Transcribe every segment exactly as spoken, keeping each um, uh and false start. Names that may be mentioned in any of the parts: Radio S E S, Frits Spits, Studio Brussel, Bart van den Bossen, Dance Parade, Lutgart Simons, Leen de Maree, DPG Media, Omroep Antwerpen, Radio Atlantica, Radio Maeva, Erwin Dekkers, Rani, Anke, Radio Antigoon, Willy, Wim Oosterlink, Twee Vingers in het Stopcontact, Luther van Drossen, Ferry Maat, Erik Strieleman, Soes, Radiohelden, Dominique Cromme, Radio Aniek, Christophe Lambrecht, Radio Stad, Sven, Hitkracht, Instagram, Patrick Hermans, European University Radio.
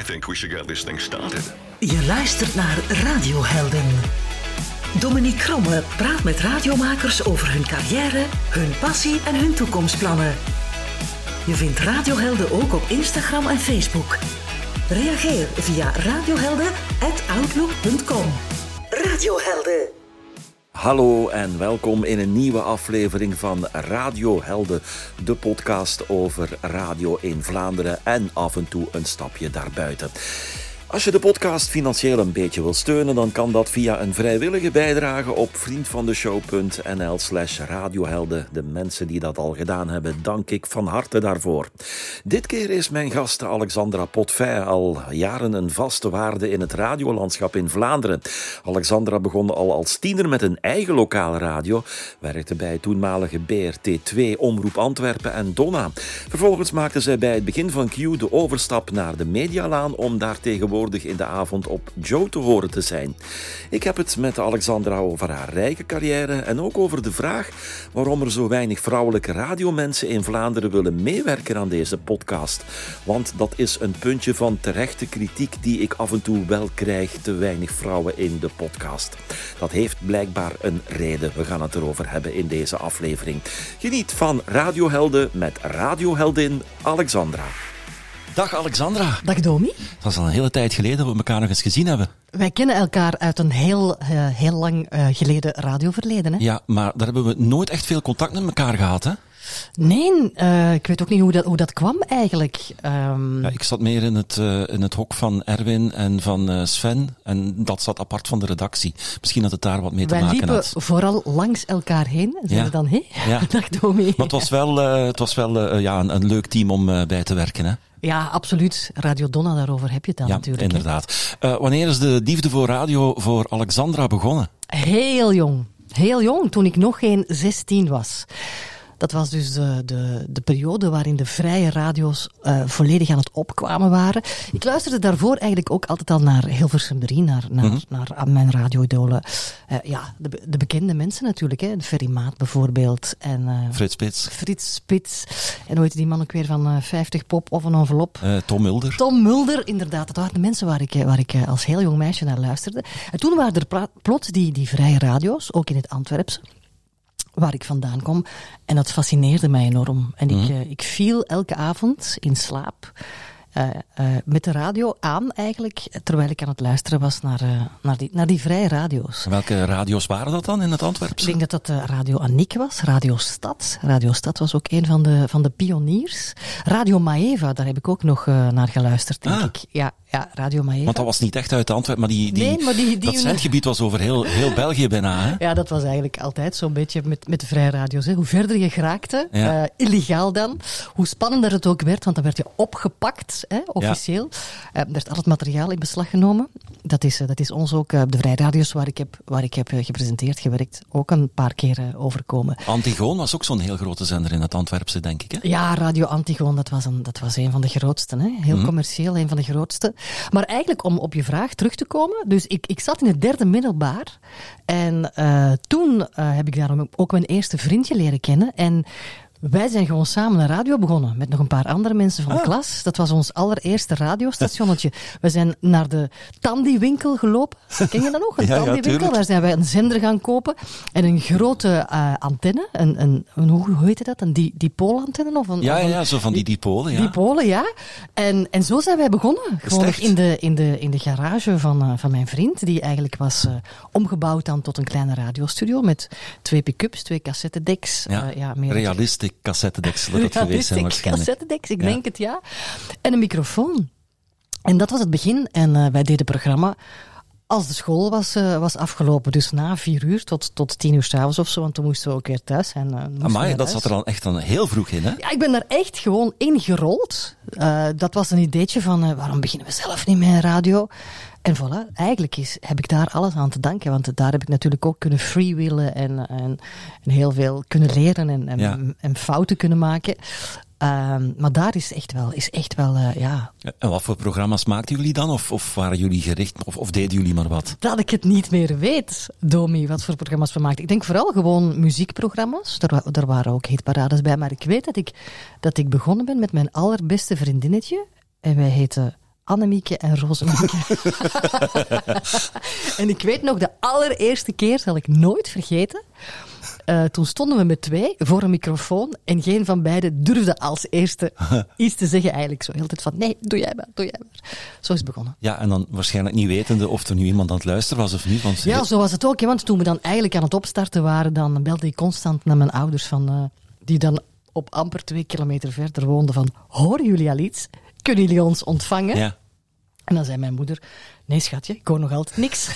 I think we should get this thing started. Je luistert naar Radiohelden. Dominique Cromme praat met radiomakers over hun carrière, hun passie en hun toekomstplannen. Je vindt Radiohelden ook op Instagram en Facebook. Reageer via radiohelden at outlook dot com. Radiohelden. Hallo en welkom in een nieuwe aflevering van Radiohelden, de podcast over radio in Vlaanderen en af en toe een stapje daarbuiten. Als je de podcast financieel een beetje wil steunen, dan kan dat via een vrijwillige bijdrage op vriendvandeshow dot n l slash radiohelden. De mensen die dat al gedaan hebben, dank ik van harte daarvoor. Dit keer is mijn gast Alexandra Potvin al jaren een vaste waarde in het radiolandschap in Vlaanderen. Alexandra begon al als tiener met een eigen lokale radio, werkte bij toenmalige B R T twee Omroep Antwerpen en Donna. Vervolgens maakte zij bij het begin van Q de overstap naar de Medialaan om daar tegenwoordig in de avond op Joe te horen te zijn. Ik heb het met Alexandra over haar rijke carrière en ook over de vraag waarom er zo weinig vrouwelijke radiomensen in Vlaanderen willen meewerken aan deze podcast. Want dat is een puntje van terechte kritiek die ik af en toe wel krijg: te weinig vrouwen in de podcast. Dat heeft blijkbaar een reden. We gaan het erover hebben in deze aflevering. Geniet van Radiohelden met radioheldin Alexandra. Dag Alexandra. Dag Domi. Dat is al een hele tijd geleden dat we elkaar nog eens gezien hebben. Wij kennen elkaar uit een heel, uh, heel lang uh, geleden radioverleden. Hè? Ja, maar daar hebben we nooit echt veel contact met elkaar gehad, hè? Nee, uh, ik weet ook niet hoe dat, hoe dat kwam eigenlijk. Um... Ja, ik zat meer in het, uh, in het hok van Erwin en van uh, Sven. En dat zat apart van de redactie. Misschien had het daar wat mee te Wij maken had. Wij liepen vooral langs elkaar heen. Zijn ja. we dan, hé? Ja. Dag Domi. Maar het was wel, uh, het was wel uh, ja, een, een leuk team om uh, bij te werken, hè? Ja, absoluut. Radio Donna, daarover heb je het dan ja, natuurlijk. Ja, inderdaad. Uh, wanneer is de liefde voor radio voor Alexandra begonnen? Heel jong. Heel jong, toen ik nog geen zestien was. Dat was dus de, de, de periode waarin de vrije radio's uh, volledig aan het opkwamen waren. Ik luisterde daarvoor eigenlijk ook altijd al naar Hilversum drie, naar, naar, mm-hmm. naar mijn radioidolen. Uh, ja, de, de bekende mensen natuurlijk, hè. Ferry Maat bijvoorbeeld. En, uh, Frits Spits. Frits Spits. En hoe heet die man ook weer van uh, vijftig Pop of een envelop? Uh, Tom Mulder. Tom Mulder, inderdaad. Dat waren de mensen waar ik, waar ik uh, als heel jong meisje naar luisterde. En toen waren er pra- plots die, die vrije radio's, ook in het Antwerpse, waar ik vandaan kom. En dat fascineerde mij enorm. En ik, mm-hmm. uh, ik viel elke avond in slaap uh, uh, met de radio aan eigenlijk, terwijl ik aan het luisteren was naar, uh, naar, die, naar die vrije radio's. En welke radio's waren dat dan in het Antwerpse? Ik denk dat dat uh, Radio Aniek was, Radio Stad. Radio Stad was ook een van de, van de pioniers. Radio Maeva, daar heb ik ook nog uh, naar geluisterd, denk ah. ik. Ja. Ja, Radio Maeva. Want dat was niet echt uit Antwerpen, maar, die, die, nee, maar die, die, dat zendgebied was over heel, heel België bijna. Hè? Ja, dat was eigenlijk altijd zo'n beetje met, met de vrije radio's. Hè. Hoe verder je geraakte, ja. uh, illegaal dan, hoe spannender het ook werd, want dan werd je opgepakt, hè, officieel. Ja. Uh, er werd al het materiaal in beslag genomen. Dat is, uh, dat is ons ook, uh, de vrije radio's waar ik heb, waar ik heb uh, gepresenteerd, gewerkt, ook een paar keer uh, overkomen. Antigoon was ook zo'n heel grote zender in het Antwerpse, denk ik. Hè? Ja, Radio Antigoon, dat was een, dat was een van de grootste. Hè. Heel mm. commercieel, een van de grootste. Maar eigenlijk om op je vraag terug te komen. Dus ik, ik zat in het derde middelbaar. En uh, toen uh, heb ik daarom ook mijn eerste vriendje leren kennen. En wij zijn gewoon samen een radio begonnen. Met nog een paar andere mensen van de ah. klas. Dat was ons allereerste radiostationnetje. We zijn naar de Tandiwinkel gelopen. Ken je dat nog? Een ja, Tandiwinkel. Ja, daar zijn wij een zender gaan kopen. En een grote uh, antenne. Een, een, een, hoe heette dat? Een di- dipolantenne? Of een, ja, ja, ja, zo van die dipolen. Ja. Dipolen, ja. En, en zo zijn wij begonnen. Gewoon in de, in, de, in de garage van, uh, van mijn vriend. Die eigenlijk was uh, omgebouwd dan tot een kleine radiostudio. Met twee pick-ups, twee cassettedeks. Ja, uh, ja meer realistisch. Cassettedeks, dat het geweest zijn waarschijnlijk. Cassettedeks, ik ja. denk het, ja. En een microfoon. En dat was het begin. En uh, wij deden programma als de school was, uh, was afgelopen. Dus na vier uur tot, tot tien uur 's avonds of zo. Want toen moesten we ook weer thuis. En, uh, Amai, dat thuis. Zat er dan echt dan heel vroeg in, hè? Ja, ik ben daar echt gewoon in gerold. Uh, dat was een ideetje van, uh, waarom beginnen we zelf niet met een radio? En voilà, eigenlijk is, heb ik daar alles aan te danken. Want daar heb ik natuurlijk ook kunnen freewheelen en, en, en heel veel kunnen leren en, en, ja. en fouten kunnen maken. Um, maar daar is echt wel, is echt wel uh, ja. En wat voor programma's maakten jullie dan? Of, of waren jullie gericht? Of, of deden jullie maar wat? Dat ik het niet meer weet, Domi, wat voor programma's we maakten. Ik denk vooral gewoon muziekprogramma's. Er, er waren ook hitparades bij. Maar ik weet dat ik, dat ik begonnen ben met mijn allerbeste vriendinnetje. En wij heten Annemieke en Rosemieke. En ik weet nog, de allereerste keer, zal ik nooit vergeten, uh, toen stonden we met twee voor een microfoon en geen van beiden durfde als eerste iets te zeggen eigenlijk. Zo heel tijd van, nee, doe jij maar, doe jij maar. Zo is het begonnen. Ja, en dan waarschijnlijk niet wetende of er nu iemand aan het luisteren was of niet. Want ja, dit... zo was het ook. Hè, want toen we dan eigenlijk aan het opstarten waren, dan belde ik constant naar mijn ouders van, uh, die dan op amper twee kilometer verder woonden van, horen jullie al iets? Kunnen jullie ons ontvangen? Ja. En dan zei mijn moeder, nee schatje, ik hoor nog altijd niks.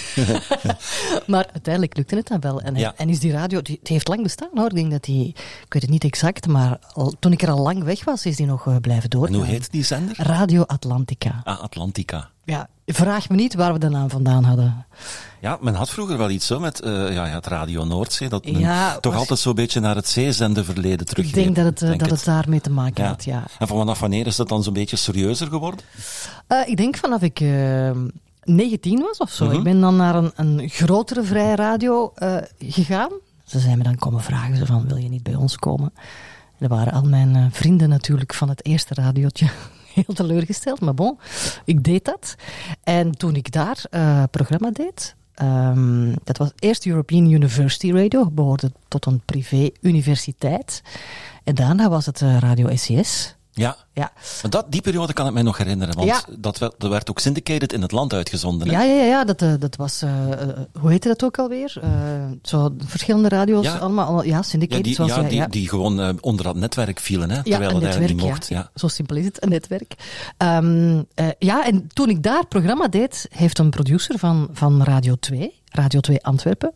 Maar uiteindelijk lukte het dan wel. En, ja. en is die radio, die, die heeft lang bestaan hoor. Ik denk dat die, ik weet het niet exact, maar al, toen ik er al lang weg was, is die nog uh, blijven doorgaan. En hoe heet die zender? Radio Atlantica. Ah, Atlantica. Ja, vraag me niet waar we de naam vandaan hadden. Ja, men had vroeger wel iets zo met uh, ja, ja, het Radio Noordzee, dat men ja, toch was... altijd zo'n beetje naar het zeezendenverleden teruggeeft. Ik denk dat het, denk dat het, het daarmee te maken ja. had, ja. En vanaf wanneer is dat dan zo'n beetje serieuzer geworden? Uh, ik denk vanaf ik uh, negentien was of zo. Uh-huh. Ik ben dan naar een, een grotere vrije radio uh, gegaan. Ze zijn me dan komen vragen, ze van, wil je niet bij ons komen? En dat waren al mijn uh, vrienden natuurlijk van het eerste radiotje. Heel teleurgesteld, maar bon, ik deed dat. En toen ik daar uh, programma deed, um, dat was eerst European University Radio, behoorde tot een privé-universiteit. En daarna was het uh, Radio S E S. Ja, ja. Maar dat, die periode kan ik mij nog herinneren, want ja. dat, werd, dat werd ook syndicated in het land uitgezonden. Hè? Ja, ja, ja, dat, dat was, uh, hoe heette dat ook alweer? Uh, zo verschillende radio's, ja. allemaal, ja, syndicated. Ja, die, zoals, ja, die, ja. die gewoon uh, onder dat netwerk vielen, hè, ja, terwijl het netwerk, eigenlijk niet mocht. Ja. Ja. Zo simpel is het, een netwerk. Um, uh, ja, en toen ik daar programma deed, heeft een producer van, van Radio twee, Radio twee Antwerpen,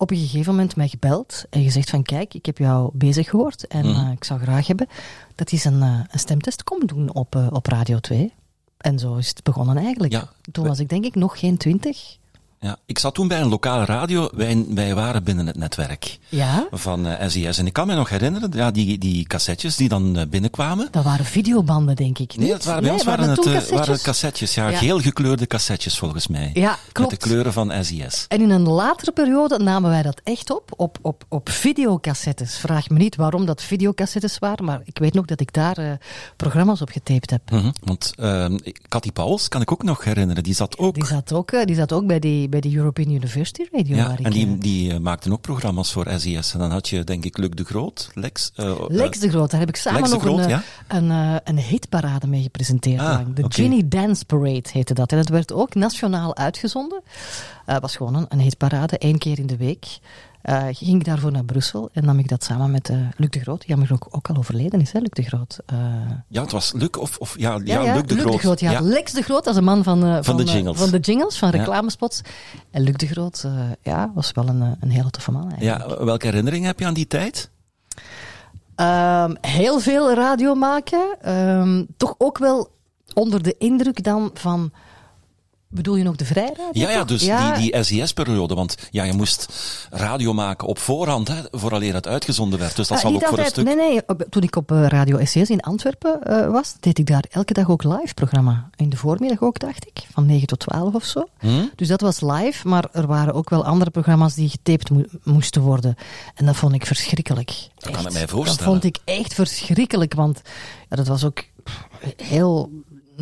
op een gegeven moment mij gebeld en gezegd van kijk, ik heb jou bezig gehoord en mm. uh, ik zou graag hebben dat hij zijn uh, een stemtest kon doen op, uh, op Radio twee. En zo is het begonnen eigenlijk. Ja. Toen was ik denk ik nog geen twintig. Ja, ik zat toen bij een lokale radio, wij, wij waren binnen het netwerk ja? van uh, S E S. En ik kan me nog herinneren, ja, die, die cassettes die dan uh, binnenkwamen. Dat waren videobanden, denk ik. Niet? Nee, dat waren, bij nee, ons waren het cassettes, waren cassettes ja, ja. geel gekleurde cassettes volgens mij. Ja, klopt. Met de kleuren van S E S. En in een latere periode namen wij dat echt op, op, op, op videocassettes. Vraag me niet waarom dat videocassettes waren, maar ik weet nog dat ik daar uh, programma's op getaped heb. Mm-hmm, want uh, Cathy Pauls kan ik ook nog herinneren, die zat ook... Die zat ook, uh, die zat ook bij die... bij de European University Radio. Ja, waar ik en die, die uh, maakten ook programma's voor S E S. En dan had je, denk ik, Luc de Groot. Lex, uh, Lex de Groot, daar heb ik samen Lex nog Groot, een, ja? een, uh, een hitparade mee gepresenteerd. Ah, de okay. Ginny Dance Parade heette dat. En dat werd ook nationaal uitgezonden. Het uh, was gewoon een, een hitparade, één keer in de week. Uh, ging ik daarvoor naar Brussel en nam ik dat samen met uh, Luc de Groot. Jammer genoeg ook al overleden is, hè, Luc de Groot. Uh... Ja, het was Luc of... of ja, ja, ja, Luc de Groot. Luc de Groot, ja. ja. Lex de Groot, dat is een man van, uh, van, van, de jingles. Uh, van de jingles, van reclamespots. Ja. En Luc de Groot, uh, ja, was wel een, een hele toffe man eigenlijk. Ja, welke herinneringen heb je aan die tijd? Um, heel veel radio maken. Um, toch ook wel onder de indruk dan van... Bedoel je nog de vrijradio? Ja, ja, dus ja. die, die S E S-periode. Want ja, je moest radio maken op voorhand, hè, vooraleer het uitgezonden werd. Dus dat ah, zal ook voor een stuk... Nee, nee. Toen ik op Radio S E S in Antwerpen uh, was, deed ik daar elke dag ook live programma. In de voormiddag ook, dacht ik. Van negen tot twaalf of zo. Hmm? Dus dat was live, maar er waren ook wel andere programma's die getaped mo- moesten worden. En dat vond ik verschrikkelijk. Dat kan ik mij voorstellen. Dat vond ik echt verschrikkelijk, want ja, dat was ook heel...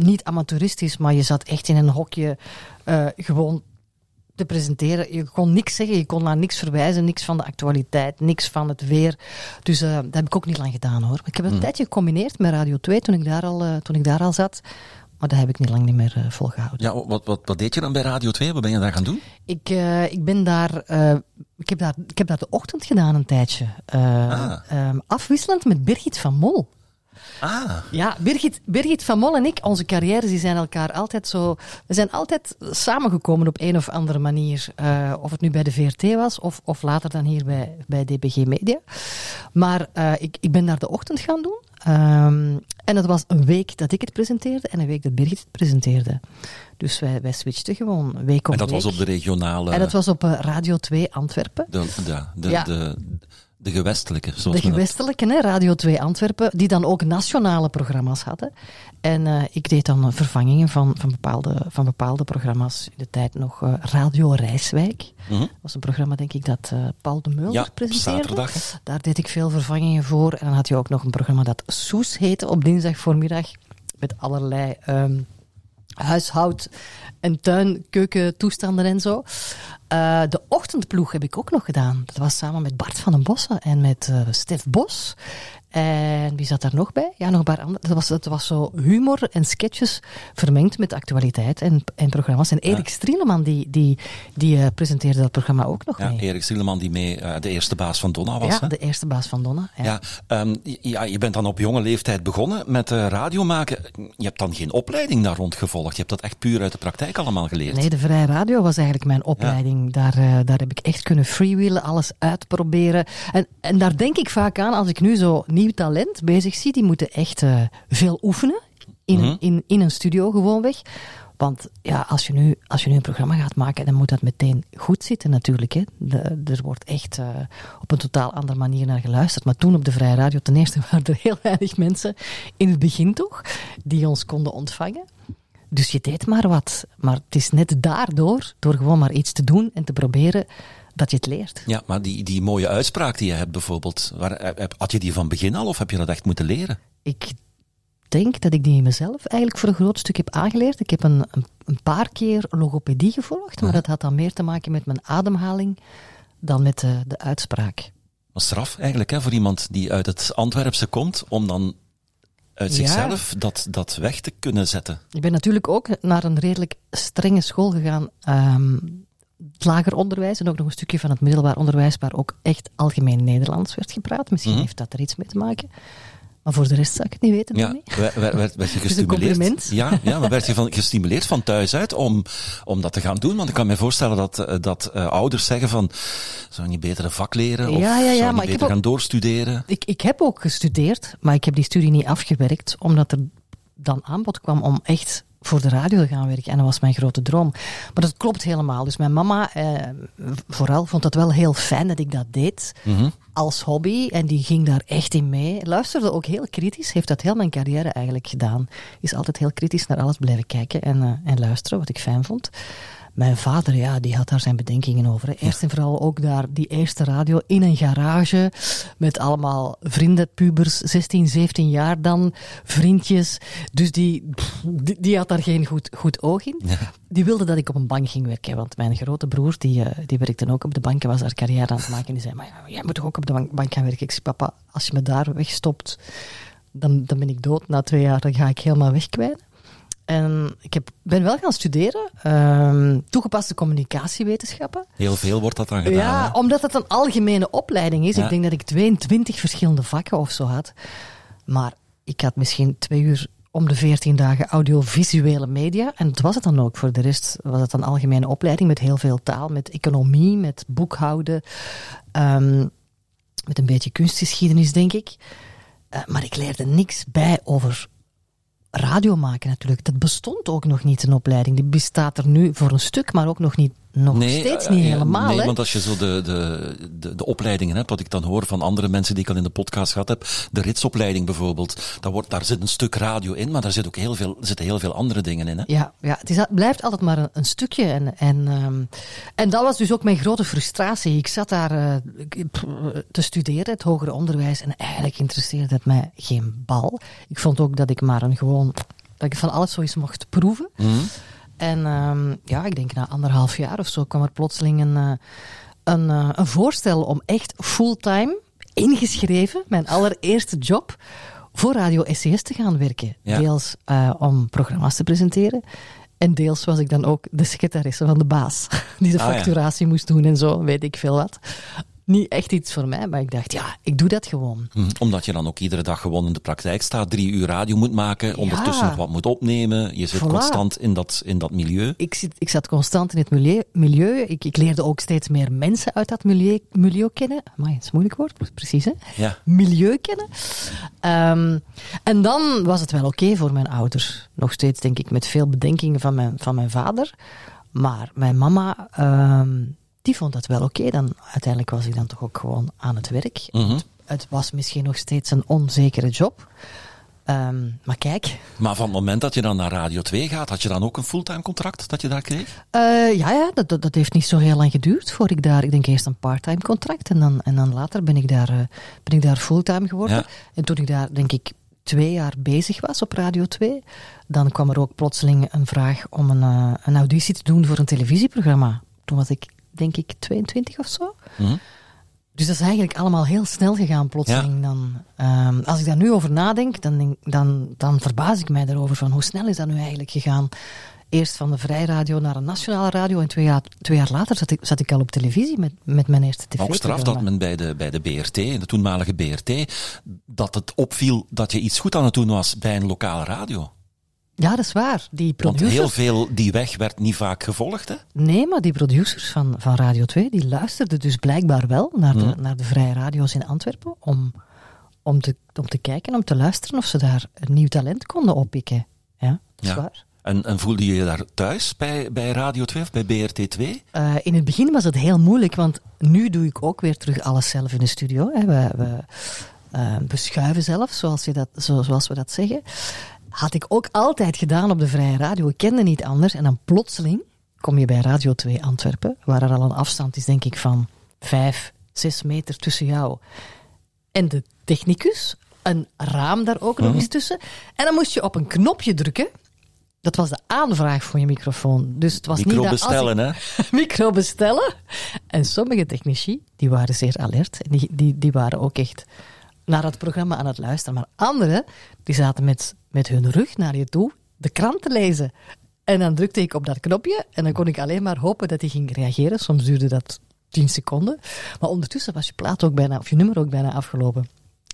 Niet amateuristisch, maar je zat echt in een hokje uh, gewoon te presenteren. Je kon niks zeggen, je kon naar niks verwijzen, niks van de actualiteit, niks van het weer. Dus uh, dat heb ik ook niet lang gedaan hoor. Ik heb een mm. tijdje gecombineerd met Radio twee toen ik daar al, uh, toen ik daar al zat, maar dat heb ik niet lang niet meer uh, volgehouden. Ja, wat, wat, wat deed je dan bij Radio twee? Wat ben je daar gaan doen? Ik, uh, ik ben daar, uh, ik heb daar, ik heb daar de ochtend gedaan een tijdje. Uh, ah. um, afwisselend met Birgit van Mol. Ah. Ja, Birgit, Birgit van Mol en ik, onze carrières, die zijn elkaar altijd zo... We zijn altijd samengekomen op een of andere manier. Uh, of het nu bij de V R T was, of, of later dan hier bij, bij D B G Media. Maar uh, ik, ik ben daar de ochtend gaan doen. Um, en dat was een week dat ik het presenteerde en een week dat Birgit het presenteerde. Dus wij, wij switchten gewoon week op week. En dat week. was op de regionale... En dat was op uh, Radio twee Antwerpen. De, de, de, ja, de... De gewestelijke, zoals De gewestelijke, hè, Radio twee Antwerpen, die dan ook nationale programma's hadden. En uh, ik deed dan vervangingen van, van, bepaalde, van bepaalde programma's. In de tijd nog uh, Radio Rijswijk. Mm-hmm. Dat was een programma, denk ik, dat uh, Paul De Mulder ja, presenteerde. Zaterdag, hè? Daar deed ik veel vervangingen voor. En dan had je ook nog een programma dat Soes heette op dinsdagvoormiddag. Met allerlei... Um, huishoud en tuin, keuken, toestanden en zo. Uh, de ochtendploeg heb ik ook nog gedaan. Dat was samen met Bart van den Bossen en met uh, Stef Bos. En wie zat daar nog bij? Ja, nog een paar andere. Dat was, dat was zo humor en sketches vermengd met actualiteit en, en programma's. En Erik ja. Strieleman, die, die, die uh, presenteerde dat programma ook nog ja, mee. Erik Strieleman, die mee uh, de eerste baas van Donna was. Ja, hè? de eerste baas van Donna. Ja. Ja, um, ja, je bent dan op jonge leeftijd begonnen met uh, radio maken. Je hebt dan geen opleiding daar rond gevolgd. Je hebt dat echt puur uit de praktijk allemaal geleerd. Nee, de Vrije Radio was eigenlijk mijn opleiding. Ja. Daar, uh, daar heb ik echt kunnen freewheelen, alles uitproberen. En, en daar denk ik vaak aan als ik nu zo niet talent bezig zie, die moeten echt uh, veel oefenen in, mm-hmm. in, in een studio gewoonweg. Want ja, als je, nu, als je nu een programma gaat maken, dan moet dat meteen goed zitten natuurlijk. Hè. De, er wordt echt uh, op een totaal andere manier naar geluisterd. Maar toen op de Vrije Radio, ten eerste waren er heel weinig mensen in het begin toch, die ons konden ontvangen. Dus je deed maar wat. Maar het is net daardoor, door gewoon maar iets te doen en te proberen, dat je het leert. Ja, maar die, die mooie uitspraak die je hebt bijvoorbeeld, waar, had je die van begin al of heb je dat echt moeten leren? Ik denk dat ik die mezelf eigenlijk voor een groot stuk heb aangeleerd. Ik heb een, een paar keer logopedie gevolgd, maar ja. dat had dan meer te maken met mijn ademhaling dan met de, de uitspraak. Wat straf eigenlijk, hè, voor iemand die uit het Antwerpse komt, om dan uit zichzelf ja. dat, dat weg te kunnen zetten. Ik ben natuurlijk ook naar een redelijk strenge school gegaan, um, het lager onderwijs en ook nog een stukje van het middelbaar onderwijs, waar ook echt algemeen Nederlands werd gepraat. Misschien mm-hmm. heeft dat er iets mee te maken. Maar voor de rest zou ik het niet weten. Ja, niet. Werd, werd, werd je gestimuleerd? Dus ja, ja, maar werd je van, gestimuleerd van thuis uit om, om dat te gaan doen? Want ik kan me voorstellen dat, dat uh, ouders zeggen van, zou je niet beter een vak leren? Of ja, ja, ja, zou je niet beter gaan ook, doorstuderen? Ik, ik heb ook gestudeerd, maar ik heb die studie niet afgewerkt, omdat er dan aanbod kwam om echt voor de radio te gaan werken. En dat was mijn grote droom. Maar dat klopt helemaal. Dus mijn mama eh, vooral vond het wel heel fijn dat ik dat deed. Mm-hmm. Als hobby. En die ging daar echt in mee. Luisterde ook heel kritisch. Heeft dat heel mijn carrière eigenlijk gedaan. Is altijd heel kritisch naar alles blijven kijken en, uh, en luisteren. Wat ik fijn vond. Mijn vader, ja, die had daar zijn bedenkingen over. Hè. Eerst en vooral ook daar die eerste radio in een garage met allemaal vrienden, pubers, zestien, zeventien jaar dan, vriendjes. Dus die, die, die had daar geen goed, goed oog in. Ja. Die wilde dat ik op een bank ging werken, want mijn grote broer, die, die werkte ook op de bank en was haar carrière aan het maken. En die zei, maar ja, jij moet toch ook op de bank, bank gaan werken? Ik zei, papa, als je me daar wegstopt, dan, dan ben ik dood. Na twee jaar dan ga ik helemaal wegkwijnen. En ik heb, ben wel gaan studeren, uh, toegepaste communicatiewetenschappen. Heel veel wordt dat dan gedaan. Ja, hè? Omdat het een algemene opleiding is. Ja. Ik denk dat ik tweeëntwintig verschillende vakken of zo had. Maar ik had misschien twee uur om de veertien dagen audiovisuele media. En dat was het dan ook. Voor de rest was het een algemene opleiding met heel veel taal, met economie, met boekhouden, um, met een beetje kunstgeschiedenis, denk ik. Uh, maar ik leerde niks bij over radio maken natuurlijk, dat bestond ook nog niet, een opleiding. Die bestaat er nu voor een stuk, maar ook nog niet, nog nee, steeds niet uh, helemaal. Nee, hè? Want als je zo de, de, de, de opleidingen hebt, wat ik dan hoor van andere mensen die ik al in de podcast gehad heb, de ritsopleiding bijvoorbeeld, daar, wordt, daar zit een stuk radio in, maar daar zit ook heel veel, zitten heel veel andere dingen in. Hè? Ja, ja, het is, het blijft altijd maar een, een stukje. En, en, um, en dat was dus ook mijn grote frustratie. Ik zat daar uh, te studeren, het hoger onderwijs, en eigenlijk interesseerde het mij geen bal. Ik vond ook dat ik maar een gewoon, dat ik van alles zoiets mocht proeven. Mm-hmm. En um, ja, ik denk na anderhalf jaar of zo kwam er plotseling een, een, een voorstel om echt fulltime, ingeschreven, mijn allereerste job, voor Radio S C S te gaan werken. Ja. Deels uh, om programma's te presenteren. En deels was ik dan ook de secretaresse van de baas, die de facturatie ah, ja. moest doen en zo, weet ik veel wat. Niet echt iets voor mij, maar ik dacht, ja, ik doe dat gewoon. Hm, omdat je dan ook iedere dag gewoon in de praktijk staat, drie uur radio moet maken, ondertussen ja. wat moet opnemen, je zit voilà. constant in dat, in dat milieu. Ik, zit, ik zat constant in het milieu, milieu. Ik, ik leerde ook steeds meer mensen uit dat milieu, milieu kennen. Amai, dat is een moeilijk woord, precies hè? Ja. Milieu kennen. Um, en dan was het wel oké okay voor mijn ouders. Nog steeds denk ik met veel bedenkingen van mijn, van mijn vader. Maar mijn mama... Um, die vond dat wel oké. Okay. Dan uiteindelijk was ik dan toch ook gewoon aan het werk. Mm-hmm. Het, het was misschien nog steeds een onzekere job. Um, maar kijk... Maar van het moment dat je dan naar Radio twee gaat, had je dan ook een fulltime contract dat je daar kreeg? Uh, ja, ja dat, dat heeft niet zo heel lang geduurd voor ik daar... Ik denk eerst een parttime contract en dan, en dan later ben ik daar, uh, ben ik daar fulltime geworden. Ja. En toen ik daar, denk ik, twee jaar bezig was op Radio twee, dan kwam er ook plotseling een vraag om een, uh, een auditie te doen voor een televisieprogramma. Toen was ik, denk ik, tweeëntwintig of zo. Mm-hmm. Dus dat is eigenlijk allemaal heel snel gegaan plotseling. Ja. Dan, um, als ik daar nu over nadenk, dan, denk, dan, dan verbaas ik mij daarover van hoe snel is dat nu eigenlijk gegaan. Eerst van de Vrijradio naar een nationale radio. En twee jaar, twee jaar later zat ik, zat ik al op televisie met, met mijn eerste tv. Ook straf dat men bij de, bij de B R T, de toenmalige B R T, dat het opviel dat je iets goed aan het doen was bij een lokale radio. Ja, dat is waar. Die producers... Want heel veel, die weg werd niet vaak gevolgd, hè? Nee, maar die producers van, van Radio twee, die luisterden dus blijkbaar wel naar de, hmm. naar de vrije radio's in Antwerpen om, om, te, om te kijken, om te luisteren of ze daar een nieuw talent konden oppikken. Ja, dat is ja. waar. En, en voelde je je daar thuis bij, bij Radio twee of bij B R T twee? Uh, in het begin was het heel moeilijk, want nu doe ik ook weer terug alles zelf in de studio. Hè. We, we uh, beschuiven zelf, zoals, je dat, zoals we dat zeggen. Had ik ook altijd gedaan op de Vrije Radio. Ik kende niet anders. En dan plotseling kom je bij Radio twee Antwerpen, waar er al een afstand is, denk ik, van vijf, zes meter tussen jou en de technicus. Een raam daar ook nog eens tussen. En dan moest je op een knopje drukken. Dat was de aanvraag voor je microfoon. Dus het was micro niet bestellen, dat als ik... hè? Micro bestellen. En sommige technici, die waren zeer alert. En die, die, die waren ook echt naar dat programma aan het luisteren. Maar anderen, die zaten met, met hun rug naar je toe de krant te lezen. En dan drukte ik op dat knopje en dan kon ik alleen maar hopen dat die ging reageren. Soms duurde dat tien seconden. Maar ondertussen was je plaat ook bijna, of je nummer ook bijna afgelopen.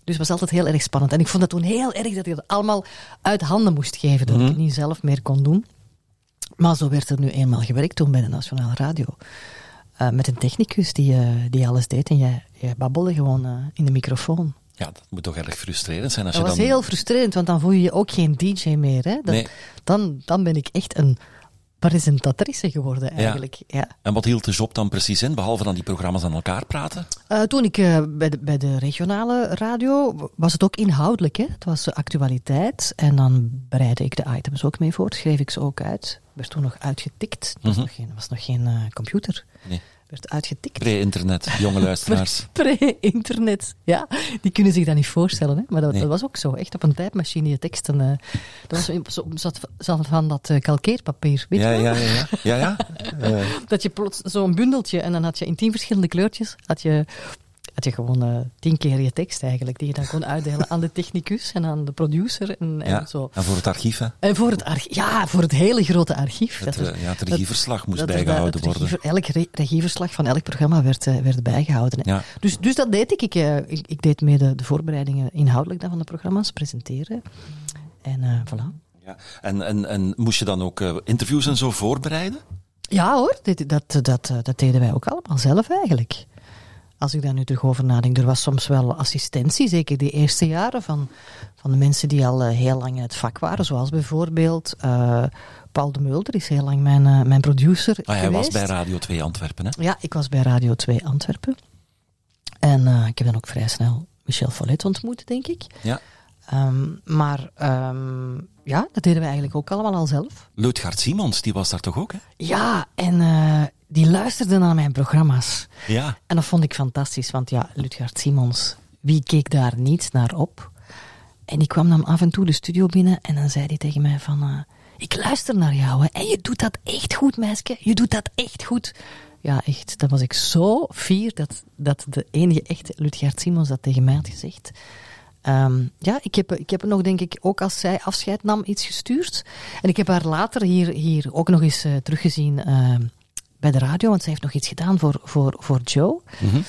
Dus het was altijd heel erg spannend. En ik vond dat toen heel erg dat ik dat allemaal uit handen moest geven. Dat mm-hmm. ik het niet zelf meer kon doen. Maar zo werd er nu eenmaal gewerkt toen bij de Nationale Radio. Uh, met een technicus die, uh, die alles deed. En jij, jij babbelde gewoon uh, in de microfoon. Ja, dat moet toch erg frustrerend zijn. Als dat je dan... was heel frustrerend, want dan voel je je ook geen D J meer. Hè? Dan, nee. dan, dan ben ik echt een... presentatrice geworden eigenlijk. Ja. Ja. En wat hield de job dan precies in, behalve dan die programma's aan elkaar praten? Uh, toen ik uh, bij, de, bij de regionale radio, was het ook inhoudelijk. Hè? Het was actualiteit en dan bereidde ik de items ook mee voor, schreef ik ze ook uit. Werd toen nog uitgetikt, er was mm-hmm. nog geen, was nog geen uh, computer. Nee. Werd uitgetikt. Pre-internet, jonge luisteraars. Pre-internet, ja. Die kunnen zich dat niet voorstellen, hè? Maar dat, nee. dat was ook zo. Echt op een typemachine je teksten. Uh, dat was zo, zat, zat van dat uh, kalkeerpapier, weet ja, je wel? Ja, ja, ja. ja, ja. Uh. Dat je plots zo'n bundeltje, en dan had je in tien verschillende kleurtjes, had je, had je gewoon uh, tien keer je tekst eigenlijk, die je dan kon uitdelen aan de technicus en aan de producer en, en ja, zo. En voor het archief, hè? En voor het archief, ja, voor het hele grote archief. Het, dat er, ja, het regieverslag dat, moest dat bijgehouden dat, worden. Elk regieverslag van elk programma werd, uh, werd bijgehouden. Ja. Dus, dus dat deed ik. Ik, uh, ik, ik deed mee de, de voorbereidingen inhoudelijk dan van de programma's, presenteren. En uh, voilà. Ja. En, en, en moest je dan ook uh, interviews en zo voorbereiden? Ja hoor, dit, dat, dat, dat, dat deden wij ook allemaal zelf eigenlijk. Als ik daar nu terug over nadenk, er was soms wel assistentie, zeker die eerste jaren, van, van de mensen die al heel lang in het vak waren. Zoals bijvoorbeeld uh, Paul De Mulder is heel lang mijn, uh, mijn producer ah, geweest. Hij was bij Radio twee Antwerpen, hè? Ja, ik was bij Radio twee Antwerpen. En uh, ik heb dan ook vrij snel Michel Follet ontmoet, denk ik. Ja. Um, maar um, ja, dat deden we eigenlijk ook allemaal al zelf. Lutgart Simons, die was daar toch ook, hè? Ja, en... Uh, die luisterde naar mijn programma's. Ja. En dat vond ik fantastisch, want ja, Lutgart Simons, wie keek daar niet naar op? En die kwam dan af en toe de studio binnen en dan zei hij tegen mij van... Uh, ik luister naar jou, hè, en je doet dat echt goed, meisje. Je doet dat echt goed. Ja, echt, dan was ik zo fier dat, dat de enige echte Lutgart Simons dat tegen mij had gezegd. Um, ja, ik heb, ik heb nog, denk ik, ook als zij afscheid nam, iets gestuurd. En ik heb haar later hier, hier ook nog eens uh, teruggezien... Uh, bij de radio, want zij heeft nog iets gedaan voor, voor, voor Joe. Mm-hmm.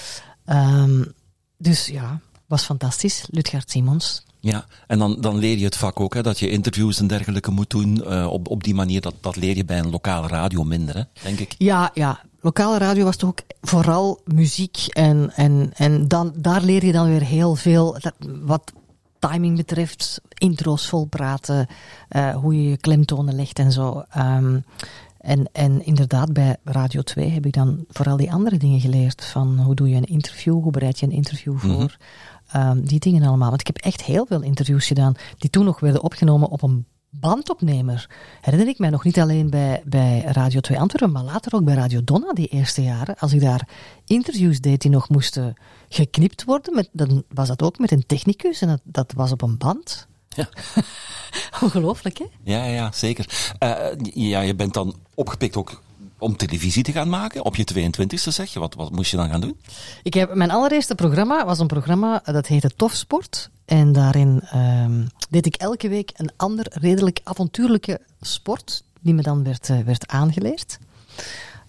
Um, dus ja, was fantastisch. Lutgart Simons. Ja, en dan, dan leer je het vak ook, hè, dat je interviews en dergelijke moet doen. Uh, op, op die manier, dat, dat leer je bij een lokale radio minder, hè, denk ik. Ja, ja. Lokale radio was toch ook vooral muziek. En, en, en dan, daar leer je dan weer heel veel, wat timing betreft, intro's volpraten, uh, hoe je je klemtonen legt en zo. Um, En, en inderdaad, bij Radio twee heb ik dan vooral die andere dingen geleerd. Van hoe doe je een interview, hoe bereid je een interview voor. Mm-hmm. Um, die dingen allemaal. Want ik heb echt heel veel interviews gedaan die toen nog werden opgenomen op een bandopnemer. Herinner ik mij nog niet alleen bij, bij Radio twee Antwerpen, maar later ook bij Radio Donna die eerste jaren. Als ik daar interviews deed die nog moesten geknipt worden, met, dan was dat ook met een technicus en dat, dat was op een band. Ja. Ongelooflijk, hè? Ja, ja zeker. Uh, ja, je bent dan opgepikt ook om televisie te gaan maken, op je tweeëntwintigste zeg je. Wat, wat moest je dan gaan doen? Ik heb, mijn allereerste programma was een programma dat heette Tofsport. En daarin um, deed ik elke week een ander redelijk avontuurlijke sport, die me dan werd, uh, werd aangeleerd.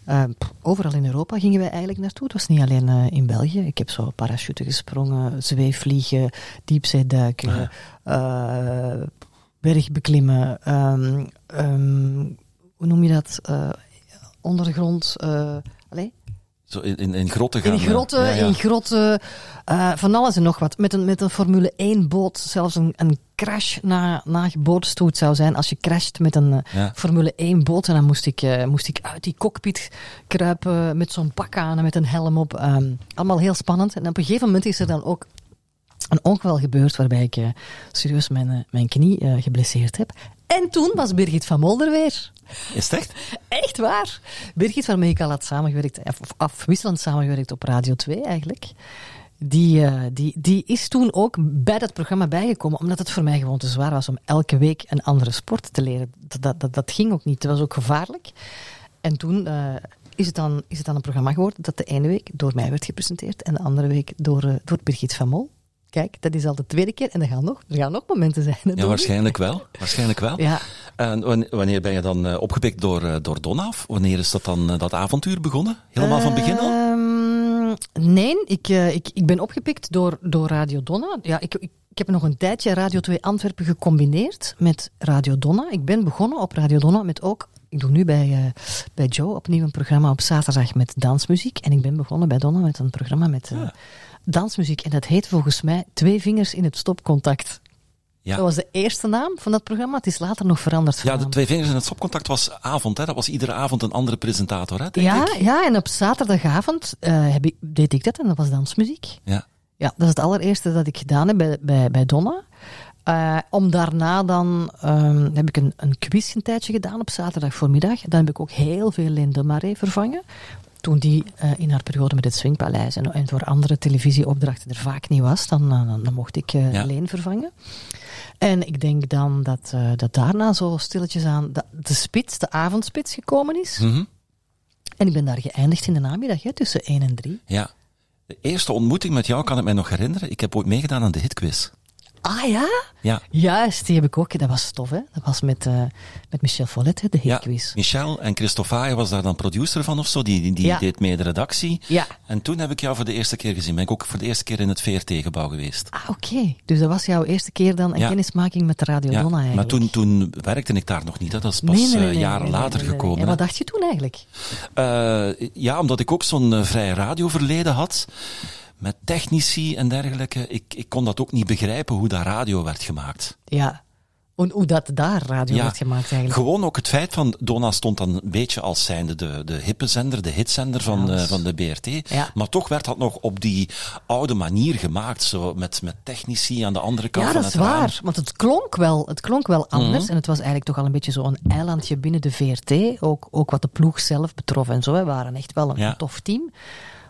Uh, overal in Europa gingen wij eigenlijk naartoe. Het was niet alleen uh, in België. Ik heb zo parachute gesprongen, zweefvliegen, diepzeeduiken, uh, bergbeklimmen, um, um, hoe noem je dat? Uh, ondergrond, uh, allez. Zo in, in, in grotten gaan. In grotten, ja, ja. in grotten, uh, van alles en nog wat. Met een, met een Formule één boot, zelfs een, een crash na, na geboortestoet zou zijn. Als je crasht met een ja. Formule één boot, en dan moest ik, uh, moest ik uit die cockpit kruipen met zo'n pak aan en met een helm op. Um, allemaal heel spannend. En op een gegeven moment is er dan ook een ongeval gebeurd waarbij ik uh, serieus mijn, uh, mijn knie uh, geblesseerd heb. En toen was Birgit van Mol er weer. Is het echt? Echt waar. Birgit, waarmee ik al had samengewerkt, of afwisselend samengewerkt op Radio twee eigenlijk. Die, uh, die, die is toen ook bij dat programma bijgekomen, omdat het voor mij gewoon te zwaar was om elke week een andere sport te leren. Dat, dat, dat, dat ging ook niet. Dat was ook gevaarlijk. En toen uh, is, het dan, is het dan een programma geworden dat de ene week door mij werd gepresenteerd en de andere week door, uh, door Birgit van Mol. Kijk, dat is al de tweede keer en er gaan nog, er gaan nog momenten zijn. Ja, waarschijnlijk wel. Waarschijnlijk wel. Ja. En wanneer ben je dan opgepikt door, door Donna? Wanneer is dat dan dat avontuur begonnen? Helemaal van begin al? Um, nee, ik, ik, ik ben opgepikt door, door Radio Donna. Ja, ik, ik, ik heb nog een tijdje Radio twee Antwerpen gecombineerd met Radio Donna. Ik ben begonnen op Radio Donna met ook... Ik doe nu bij, uh, bij Joe opnieuw een programma op zaterdag met dansmuziek. En ik ben begonnen bij Donna met een programma met... Uh, ja. Dansmuziek, en dat heet volgens mij Twee Vingers in het Stopcontact. Ja. Dat was de eerste naam van dat programma. Het is later nog veranderd. Ja, de Twee Vingers in het Stopcontact was avond. Hè? Dat was iedere avond een andere presentator, hè, denk ja, ik. Ja, en op zaterdagavond uh, heb ik, deed ik dat en dat was dansmuziek. Ja. Ja, dat is het allereerste dat ik gedaan heb bij, bij, bij Donna. Uh, om daarna dan um, heb ik een, een quiz een tijdje gedaan op zaterdag voormiddag. Dan heb ik ook heel veel Leen de Maree vervangen. Toen die uh, in haar periode met het Swingpaleis en, en voor andere televisieopdrachten er vaak niet was, dan, dan, dan mocht ik uh, ja. Leen vervangen. En ik denk dan dat, uh, dat daarna zo stilletjes aan de, de spits, de avondspits gekomen is. Mm-hmm. En ik ben daar geëindigd in de namiddag, hè, tussen één en drie. Ja. De eerste ontmoeting met jou kan ik mij nog herinneren. Ik heb ooit meegedaan aan de Hitquiz. Ah ja? Ja. Juist, die heb ik ook. Dat was tof, hè? Dat was met, uh, met Michel Follet, hè, de Hitquiz. Ja, Michel en Christophe was daar dan producer van of zo. Die, die ja. deed mee de redactie. Ja. En toen heb ik jou voor de eerste keer gezien. Ben ik ook voor de eerste keer in het V R T gebouw geweest. Ah, oké. Okay. Dus dat was jouw eerste keer dan een ja. kennismaking met de Radio ja. Donna eigenlijk. Maar toen, toen werkte ik daar nog niet. Hè. Dat is pas nee, nee, nee, uh, jaren nee, nee, later nee, nee, nee. gekomen. En wat dacht je toen eigenlijk? Uh, ja, omdat ik ook zo'n uh, vrije radioverleden had... Met technici en dergelijke. Ik, ik kon dat ook niet begrijpen hoe daar radio werd gemaakt. Ja, en hoe dat daar radio ja, werd gemaakt eigenlijk. Gewoon ook het feit van, Donna stond dan een beetje als zijnde de, de hippe zender, de hitzender van, ja, uh, van de B R T. Ja. Maar toch werd dat nog op die oude manier gemaakt. Zo met, met technici aan de andere kant. Ja, dat is waar. Raam. Want het klonk wel, het klonk wel anders. Mm-hmm. En het was eigenlijk toch al een beetje zo'n eilandje binnen de V R T. Ook, ook wat de ploeg zelf betrof en zo. We waren echt wel een ja. tof team.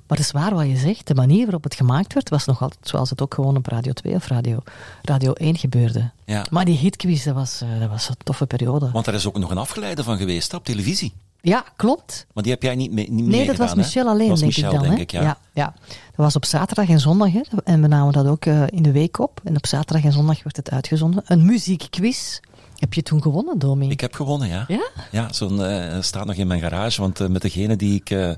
Maar het is waar wat je zegt, de manier waarop het gemaakt werd, was nog altijd zoals het ook gewoon op Radio twee of Radio één gebeurde. Ja. Maar die hitquiz, dat was, dat was een toffe periode. Want daar is ook nog een afgeleide van geweest, hè, op televisie. Ja, klopt. Maar die heb jij niet, mee, niet nee, meegedaan, Nee, dat was Michel hè? alleen, was denk Michel, ik dan. Denk ik, ja. Ja, ja. Dat was op zaterdag en zondag, hè, en we namen dat ook uh, in de week op. En op zaterdag en zondag werd het uitgezonden. Een muziekquiz. Heb je toen gewonnen, Domi? Ik heb gewonnen, ja. Ja? Ja, zo'n uh, staat nog in mijn garage, want uh, met degene die ik, uh, uh,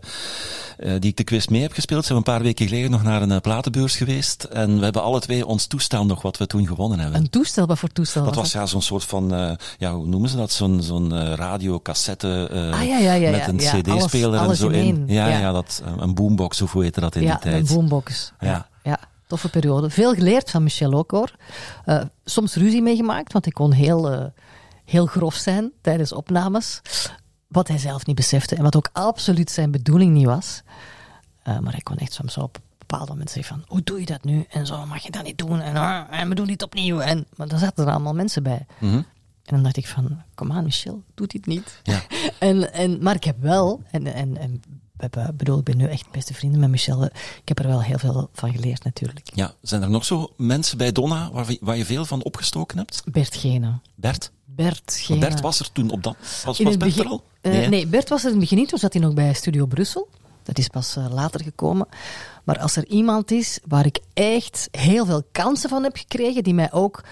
die ik de quiz mee heb gespeeld, zijn we een paar weken geleden nog naar een uh, platenbeurs geweest. En we hebben alle twee ons toestel nog, wat we toen gewonnen hebben. Een toestel? Wat voor toestel dat was dat? Dat was ja, zo'n soort van, uh, ja, hoe noemen ze dat? Zo'n, zo'n uh, radiocassette uh, ah, ja, ja, ja, met een ja, cd-speler alles, en alles zo in. in. Ja, ja. ja dat, uh, een boombox, of hoe heette dat in ja, die tijd? Ja, een boombox. Ja. ja. Toffe periode. Veel geleerd van Michel ook, hoor. Uh, soms ruzie meegemaakt, want ik kon heel, uh, heel grof zijn tijdens opnames. Wat hij zelf niet besefte en wat ook absoluut zijn bedoeling niet was. Uh, maar hij kon echt soms op bepaalde momenten zeggen van, hoe doe je dat nu? En zo mag je dat niet doen. En, uh, en we doen dit opnieuw. En, maar daar zaten er allemaal mensen bij. Mm-hmm. En dan dacht ik van, kom aan Michel, doe dit niet. Ja. en, en, maar ik heb wel, en, en, en hebben, bedoel, ik ben nu echt beste vrienden met Michel. Ik heb er wel heel veel van geleerd natuurlijk. Ja, zijn er nog zo mensen bij Donna waar, waar je veel van opgestoken hebt? Bert Geenen. Bert? Bert Geenen. Bert was er toen op dat... Was, was Bert er al? Nee, uh, nee, Bert was er in het begin niet. Toen zat hij nog bij Studio Brussel. Dat is pas uh, later gekomen. Maar als er iemand is waar ik echt heel veel kansen van heb gekregen, die mij ook...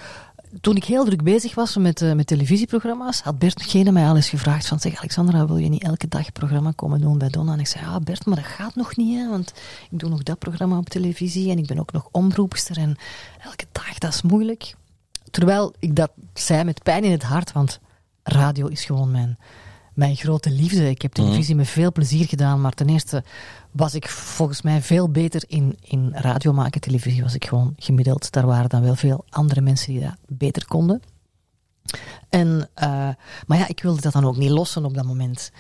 Toen ik heel druk bezig was met, uh, met televisieprogramma's, had Bert Geenen mij al eens gevraagd van, zeg Alexandra, wil je niet elke dag een programma komen doen bij Donna? En ik zei, ja Bert, maar dat gaat nog niet, hè, want ik doe nog dat programma op televisie en ik ben ook nog omroepster en elke dag, dat is moeilijk. Terwijl ik dat zei met pijn in het hart, want radio is gewoon mijn, mijn grote liefde. Ik heb televisie met veel plezier gedaan, maar ten eerste was ik volgens mij veel beter in, in radio maken. Televisie was ik gewoon gemiddeld. Daar waren dan wel veel andere mensen die dat beter konden. En, uh, maar ja, ik wilde dat dan ook niet lossen op dat moment.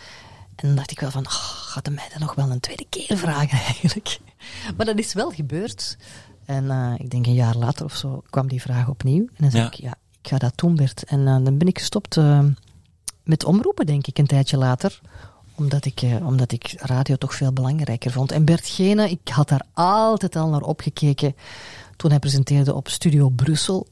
En dan dacht ik wel van, oh, gaat hij mij dat nog wel een tweede keer vragen eigenlijk? Maar dat is wel gebeurd. En uh, ik denk een jaar later of zo kwam die vraag opnieuw. En dan zei ja. ik, ja, ik ga dat doen, Bert. En uh, dan ben ik gestopt uh, met omroepen, denk ik, een tijdje later... Omdat ik, eh, omdat ik radio toch veel belangrijker vond. En Bert Geenen, ik had daar altijd al naar opgekeken toen hij presenteerde op Studio Brussel.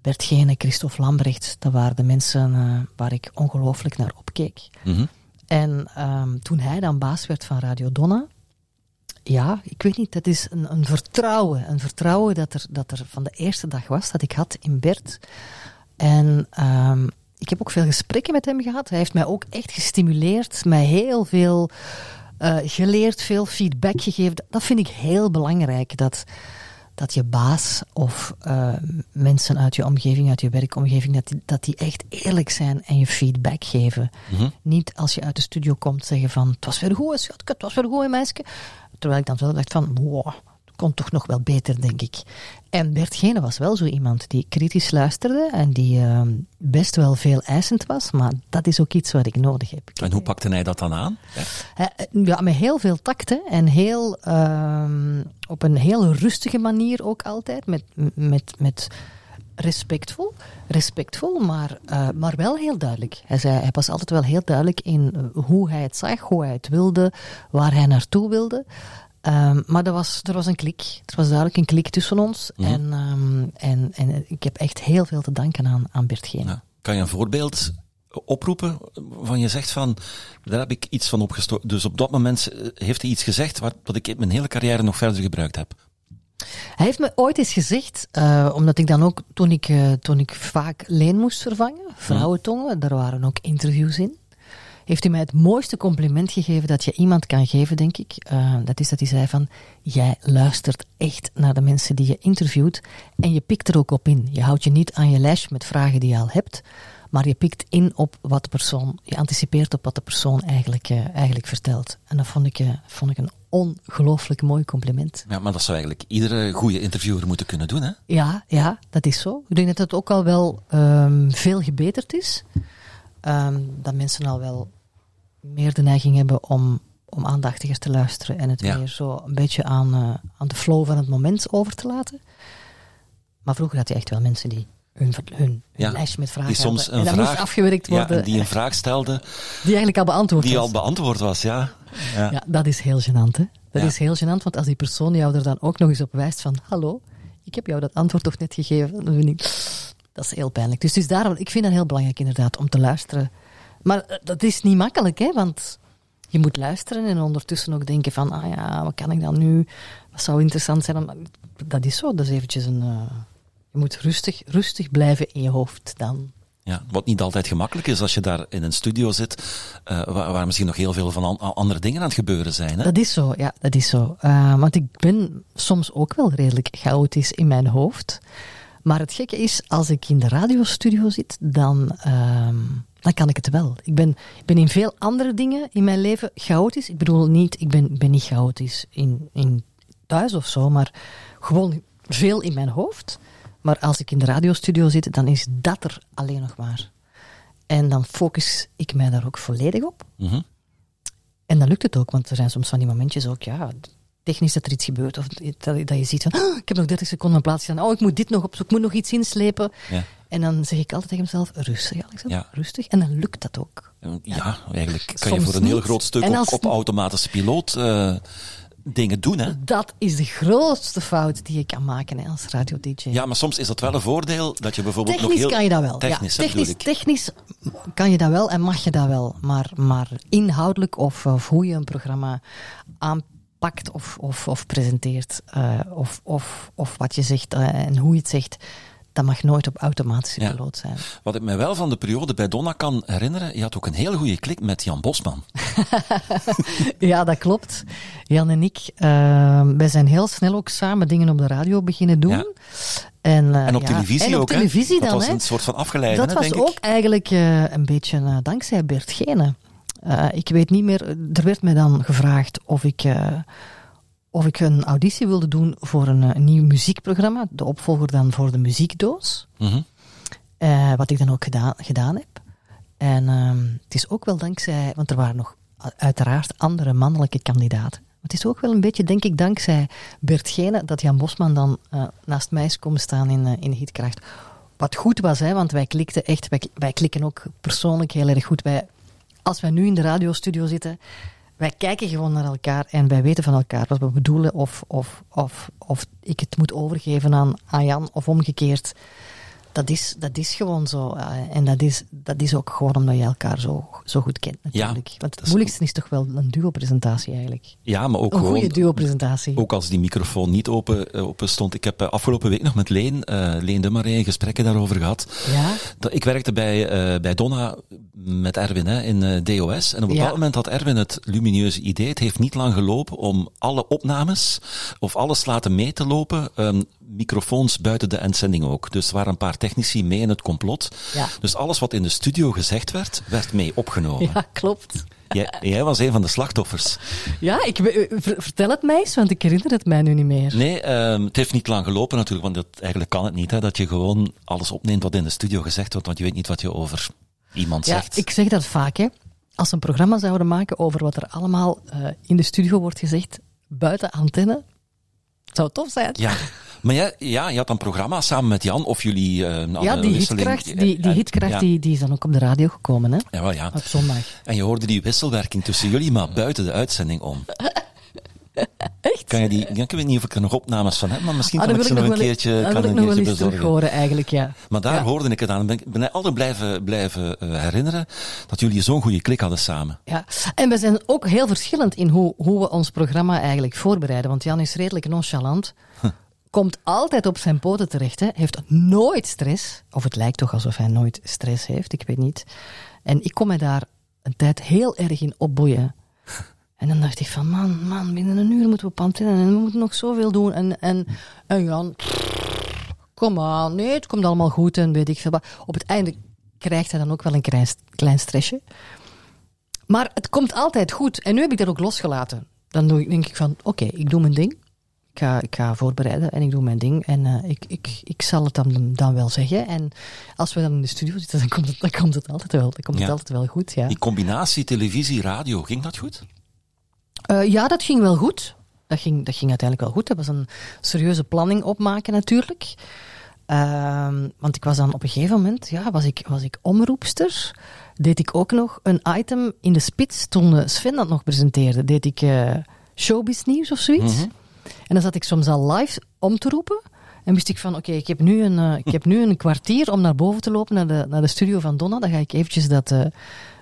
Bert Geenen, Christophe Lambrecht, dat waren de mensen uh, waar ik ongelooflijk naar opkeek. Mm-hmm. En um, toen hij dan baas werd van Radio Donna, ja, ik weet niet, dat is een, een vertrouwen. Een vertrouwen dat er, dat er van de eerste dag was, dat ik had in Bert. En... Um, Ik heb ook veel gesprekken met hem gehad. Hij heeft mij ook echt gestimuleerd. Mij heel veel uh, geleerd, veel feedback gegeven. Dat vind ik heel belangrijk. Dat, dat je baas of uh, mensen uit je omgeving, uit je werkomgeving, dat die, dat die echt eerlijk zijn en je feedback geven. Mm-hmm. Niet als je uit de studio komt zeggen van, het was weer goed, schat, het was weer goed, meisje. Terwijl ik dan zelf dacht van, wow, het kon toch nog wel beter, denk ik. En Bert Geenen was wel zo iemand die kritisch luisterde en die uh, best wel veel eisend was, maar dat is ook iets wat ik nodig heb. En hoe pakte hij dat dan aan? Ja, ja met heel veel tact, hè, en heel, uh, op een heel rustige manier ook altijd, met, met, met respectvol, respectvol maar, uh, maar wel heel duidelijk. Hij, zei, hij was altijd wel heel duidelijk in hoe hij het zag, hoe hij het wilde, waar hij naartoe wilde. Um, maar er was, er was een klik. Er was duidelijk een klik tussen ons. Mm-hmm. En, um, en, en ik heb echt heel veel te danken aan, aan Bert Geenen. Ja. Kan je een voorbeeld oproepen waarvan je zegt van, daar heb ik iets van opgestoken. Dus op dat moment heeft hij iets gezegd wat, wat ik mijn hele carrière nog verder gebruikt heb. Hij heeft me ooit eens gezegd, uh, omdat ik dan ook, toen ik, uh, toen ik vaak Leen moest vervangen, vrouwentongen, daar waren ook interviews in. Heeft u mij het mooiste compliment gegeven dat je iemand kan geven, denk ik. Uh, dat is dat hij zei van, jij luistert echt naar de mensen die je interviewt en je pikt er ook op in. Je houdt je niet aan je lijstje met vragen die je al hebt, maar je pikt in op wat de persoon, je anticipeert op wat de persoon eigenlijk, uh, eigenlijk vertelt. En dat vond ik, uh, vond ik een ongelooflijk mooi compliment. Ja, maar dat zou eigenlijk iedere goede interviewer moeten kunnen doen, hè? Ja, ja, dat is zo. Ik denk dat dat ook al wel um, veel gebeterd is. Um, dat mensen al wel meer de neiging hebben om, om aandachtiger te luisteren en het ja. meer zo een beetje aan, uh, aan de flow van het moment over te laten. Maar vroeger had je echt wel mensen die hun, hun, hun ja. lijstje met vragen die soms hadden. Een en dat vraag, moest afgewerkt worden. Ja, die een vraag stelden. Die eigenlijk al beantwoord die was. Die al beantwoord was, ja. Ja, ja dat is heel gênant, hè. Dat ja. is heel gênant, want als die persoon jou er dan ook nog eens op wijst van hallo, ik heb jou dat antwoord toch net gegeven, dan vind ik... Dat is heel pijnlijk. Dus, dus daarom, ik vind dat heel belangrijk inderdaad, om te luisteren. Maar dat is niet makkelijk, hè, want je moet luisteren en ondertussen ook denken van, ah ja, wat kan ik dan nu? Wat zou interessant zijn? Om... Dat is zo, dat is eventjes een... Uh... Je moet rustig, rustig blijven in je hoofd dan. Ja, wat niet altijd gemakkelijk is als je daar in een studio zit, uh, waar, waar misschien nog heel veel van an- andere dingen aan het gebeuren zijn. Hè? Dat is zo, ja, dat is zo. Uh, want ik ben soms ook wel redelijk chaotisch in mijn hoofd. Maar het gekke is, als ik in de radiostudio zit, dan, uh, dan kan ik het wel. Ik ben, ik ben in veel andere dingen in mijn leven chaotisch. Ik bedoel niet, ik ben, ben niet chaotisch in, in thuis of zo, maar gewoon veel in mijn hoofd. Maar als ik in de radiostudio zit, dan is dat er alleen nog maar. En dan focus ik mij daar ook volledig op. Mm-hmm. En dan lukt het ook, want er zijn soms van die momentjes ook, ja... technisch dat er iets gebeurt, of dat je ziet van, oh, ik heb nog dertig seconden mijn plaats gedaan, oh, ik moet dit nog op, ik moet nog iets inslepen. Ja. En dan zeg ik altijd tegen mezelf, rustig Alexander, ja. rustig. En dan lukt dat ook. Ja, ja eigenlijk kan Soms je voor een heel niet. groot stuk op, op automatische piloot uh, dingen doen, hè? Dat is de grootste fout die je kan maken, hè, als radio-dj. Ja, maar soms is dat wel een voordeel dat je bijvoorbeeld technisch nog heel... kan je dat wel. Technisch, ja, technisch, technisch kan je dat wel en mag je dat wel. Maar, maar inhoudelijk of, of hoe je een programma aanpakt of, of, of presenteert uh, of, of, of wat je zegt uh, en hoe je het zegt... Dat mag nooit op automatische ja. piloot zijn. Wat ik me wel van de periode bij Donna kan herinneren, je had ook een hele goede klik met Jan Bosman. Ja, dat klopt. Jan en ik, uh, wij zijn heel snel ook samen dingen op de radio beginnen doen. Ja. En, uh, en op ja. televisie en op ook. Televisie dat dan, was een soort van afgeleide, denk ik. Dat was ook eigenlijk uh, een beetje uh, dankzij Bert Geenen. Uh, ik weet niet meer, er werd mij dan gevraagd of ik... Uh, Of ik een auditie wilde doen voor een, een nieuw muziekprogramma. De opvolger dan voor de muziekdoos. Mm-hmm. Uh, wat ik dan ook gedaan, gedaan heb. En uh, het is ook wel dankzij... Want er waren nog uiteraard andere mannelijke kandidaten. Het is ook wel een beetje, denk ik, dankzij Bert Geenen... dat Jan Bosman dan uh, naast mij is komen staan in, uh, in Hitkracht. Wat goed was, hè, want wij klikten echt... Wij, wij klikken ook persoonlijk heel erg goed. Wij, als wij nu in de radiostudio zitten... Wij kijken gewoon naar elkaar en wij weten van elkaar wat we bedoelen. Of, of, of, of ik het moet overgeven aan, aan Jan of omgekeerd. Dat is, dat is gewoon zo. En dat is, dat is ook gewoon omdat je elkaar zo, zo goed kent natuurlijk. Ja, want het moeilijkste is toch wel een duo-presentatie eigenlijk. Ja, maar ook een goede duo-presentatie. Ook als die microfoon niet open, open stond. Ik heb afgelopen week nog met Leen, uh, Leen de Maree, gesprekken daarover gehad. Ja? Ik werkte bij, uh, bij Donna met Erwin hè, in uh, D O S. En op een bepaald ja. moment had Erwin het lumineuze idee. Het heeft niet lang gelopen om alle opnames of alles laten mee te lopen. Um, microfoons buiten de uitzending ook. Dus er waren een paar technici mee in het complot. Ja. Dus alles wat in de studio gezegd werd, werd mee opgenomen. Ja, klopt. Jij, jij was een van de slachtoffers. Ja, ik, vertel het mij eens, want ik herinner het mij nu niet meer. Nee, um, het heeft niet lang gelopen natuurlijk, want dat, eigenlijk kan het niet, hè, dat je gewoon alles opneemt wat in de studio gezegd wordt, want je weet niet wat je over iemand ja, zegt. Ja, ik zeg dat vaak, hè. Als we een programma zouden maken over wat er allemaal uh, in de studio wordt gezegd, buiten antenne, zou het tof zijn. Ja. Maar ja, ja, je had een programma samen met Jan, of jullie... Uh, ja, die hitkracht, die, die, hitkracht ja. die, die is dan ook op de radio gekomen, hè? Ja, wel, ja. Op zondag. En je hoorde die wisselwerking tussen jullie, maar buiten de uitzending om. Echt? Kan je die, ik weet niet of ik er nog opnames van heb, maar misschien ah, kan ik ze nog een keertje bezorgen. Dat wil ik nog wel eens terughoren, eigenlijk, ja. Maar daar ja. hoorde ik het aan. Ben ik ben altijd blijven, blijven herinneren dat jullie zo'n goede klik hadden samen. Ja, en we zijn ook heel verschillend in hoe, hoe we ons programma eigenlijk voorbereiden. Want Jan is redelijk nonchalant. Huh. Komt altijd op zijn poten terecht, hè. Heeft nooit stress. Of het lijkt toch alsof hij nooit stress heeft, ik weet niet. En ik kon mij daar een tijd heel erg in opboeien. En dan dacht ik van, man, man, binnen een uur moeten we op antenne en we moeten nog zoveel doen. En, en, en Jan, kom aan, nee, het komt allemaal goed en weet ik veel. Op het einde krijgt hij dan ook wel een klein, klein stressje. Maar het komt altijd goed. En nu heb ik dat ook losgelaten. Dan denk ik van, oké, okay, ik doe mijn ding. Ik ga, ik ga voorbereiden en ik doe mijn ding. En uh, ik, ik, ik zal het dan, dan wel zeggen. En als we dan in de studio zitten, dan komt het, dan komt het, altijd, wel. Dan komt ja. het altijd wel goed. Ja. Die combinatie televisie-radio, ging dat goed? Uh, ja, dat ging wel goed. Dat ging, dat ging uiteindelijk wel goed. Dat was een serieuze planning opmaken natuurlijk. Uh, want ik was dan op een gegeven moment, ja, was ik, was ik omroepster. Deed ik ook nog een item in de spits toen Sven dat nog presenteerde. Deed ik uh, showbiz nieuws of zoiets. Mm-hmm. En dan zat ik soms al live om te roepen. En wist ik van, oké, okay, ik, uh, ik heb nu een kwartier om naar boven te lopen, naar de, naar de studio van Donna. Dan ga ik eventjes dat, uh,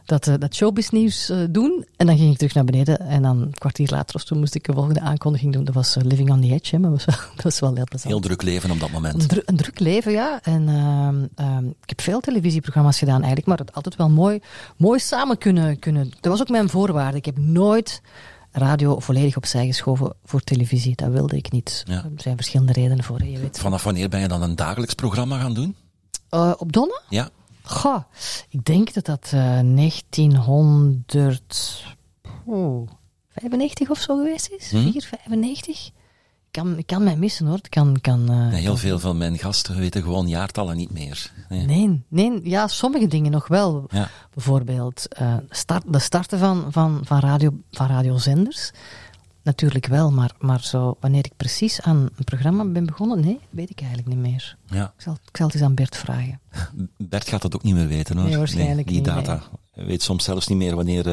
dat, uh, dat showbiznieuws uh, doen. En dan ging ik terug naar beneden. En dan een kwartier later of toen moest ik de volgende aankondiging doen. Dat was uh, Living on the Edge, hè, maar dat was wel, dat was wel heel plezant. Heel druk leven op dat moment. Een, dru- een druk leven, ja. En uh, uh, ik heb veel televisieprogramma's gedaan eigenlijk, maar het altijd wel mooi, mooi samen kunnen, kunnen... Dat was ook mijn voorwaarde. Ik heb nooit... radio volledig opzij geschoven voor televisie. Dat wilde ik niet. Ja. Er zijn verschillende redenen voor. Je weet. Vanaf wanneer ben je dan een dagelijks programma gaan doen? Uh, op Donna? Ja. Goh, ik denk dat dat uh, negentienhonderdvijfennegentig of zo geweest is. Hmm? vier vijfennegentig. Ik kan, ik kan mij missen hoor. Ik kan, kan, uh, nee, heel veel van mijn gasten weten gewoon jaartallen niet meer. Nee, nee, nee ja, sommige dingen nog wel. Ja. Bijvoorbeeld uh, start, de starten van, van, van, radio, van radiozenders. natuurlijk wel, maar, maar zo, wanneer ik precies aan een programma ben begonnen, nee, weet ik eigenlijk niet meer. Ja. Ik, zal, ik zal het eens aan Bert vragen. Bert gaat dat ook niet meer weten, hoor. Nee, waarschijnlijk nee, die niet. Die data. Hij weet soms zelfs niet meer wanneer,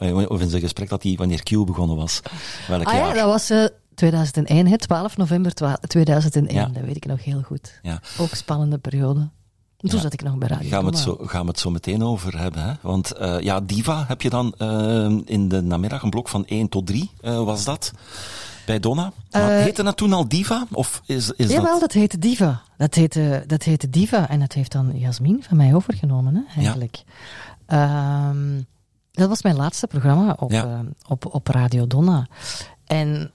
uh, of in zijn gesprek dat hij, wanneer Q begonnen was. Welk ah, jaar? Ja, dat was... Uh, tweeduizend één, hè? twaalf november tweeduizend één, ja. Dat weet ik nog heel goed. Ja. Ook spannende periode. Toen ja. zat ik nog bij Radio. Gaan we het zo, gaan we het zo meteen over hebben. Hè? Want uh, ja, Diva heb je dan uh, in de namiddag een blok van één tot drie, uh, was dat, bij Donna. Maar uh, heette dat toen al Diva? Of is, is jawel, dat... dat heette Diva. Dat heette, dat heette Diva en dat heeft dan Jasmin van mij overgenomen, hè, eigenlijk. Ja. Um, dat was mijn laatste programma op, ja. uh, op, op Radio Donna. En...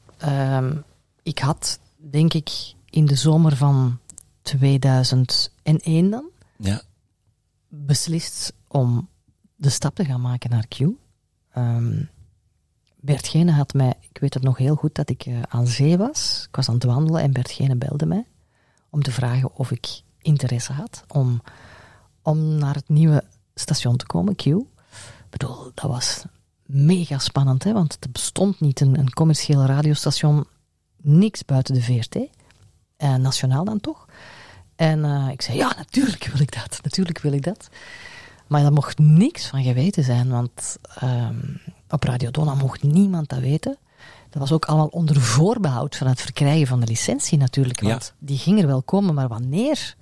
Um, ik had, denk ik, in de zomer van tweeduizend één dan, ja. beslist om de stap te gaan maken naar Q. Um, Bert Geenen had mij, ik weet het nog heel goed, dat ik uh, aan zee was. Ik was aan het wandelen en Bert Geenen belde mij om te vragen of ik interesse had om, om naar het nieuwe station te komen, Q. Ik bedoel, dat was... mega spannend, hè? Want er bestond niet een, een commercieel radiostation, niks buiten de V R T, eh, nationaal dan toch. En uh, ik zei, ja, natuurlijk wil ik dat, natuurlijk wil ik dat. Maar daar mocht niks van geweten zijn, want uh, op Radio Donna mocht niemand dat weten. Dat was ook allemaal onder voorbehoud van het verkrijgen van de licentie natuurlijk, want ja. die ging er wel komen, maar wanneer?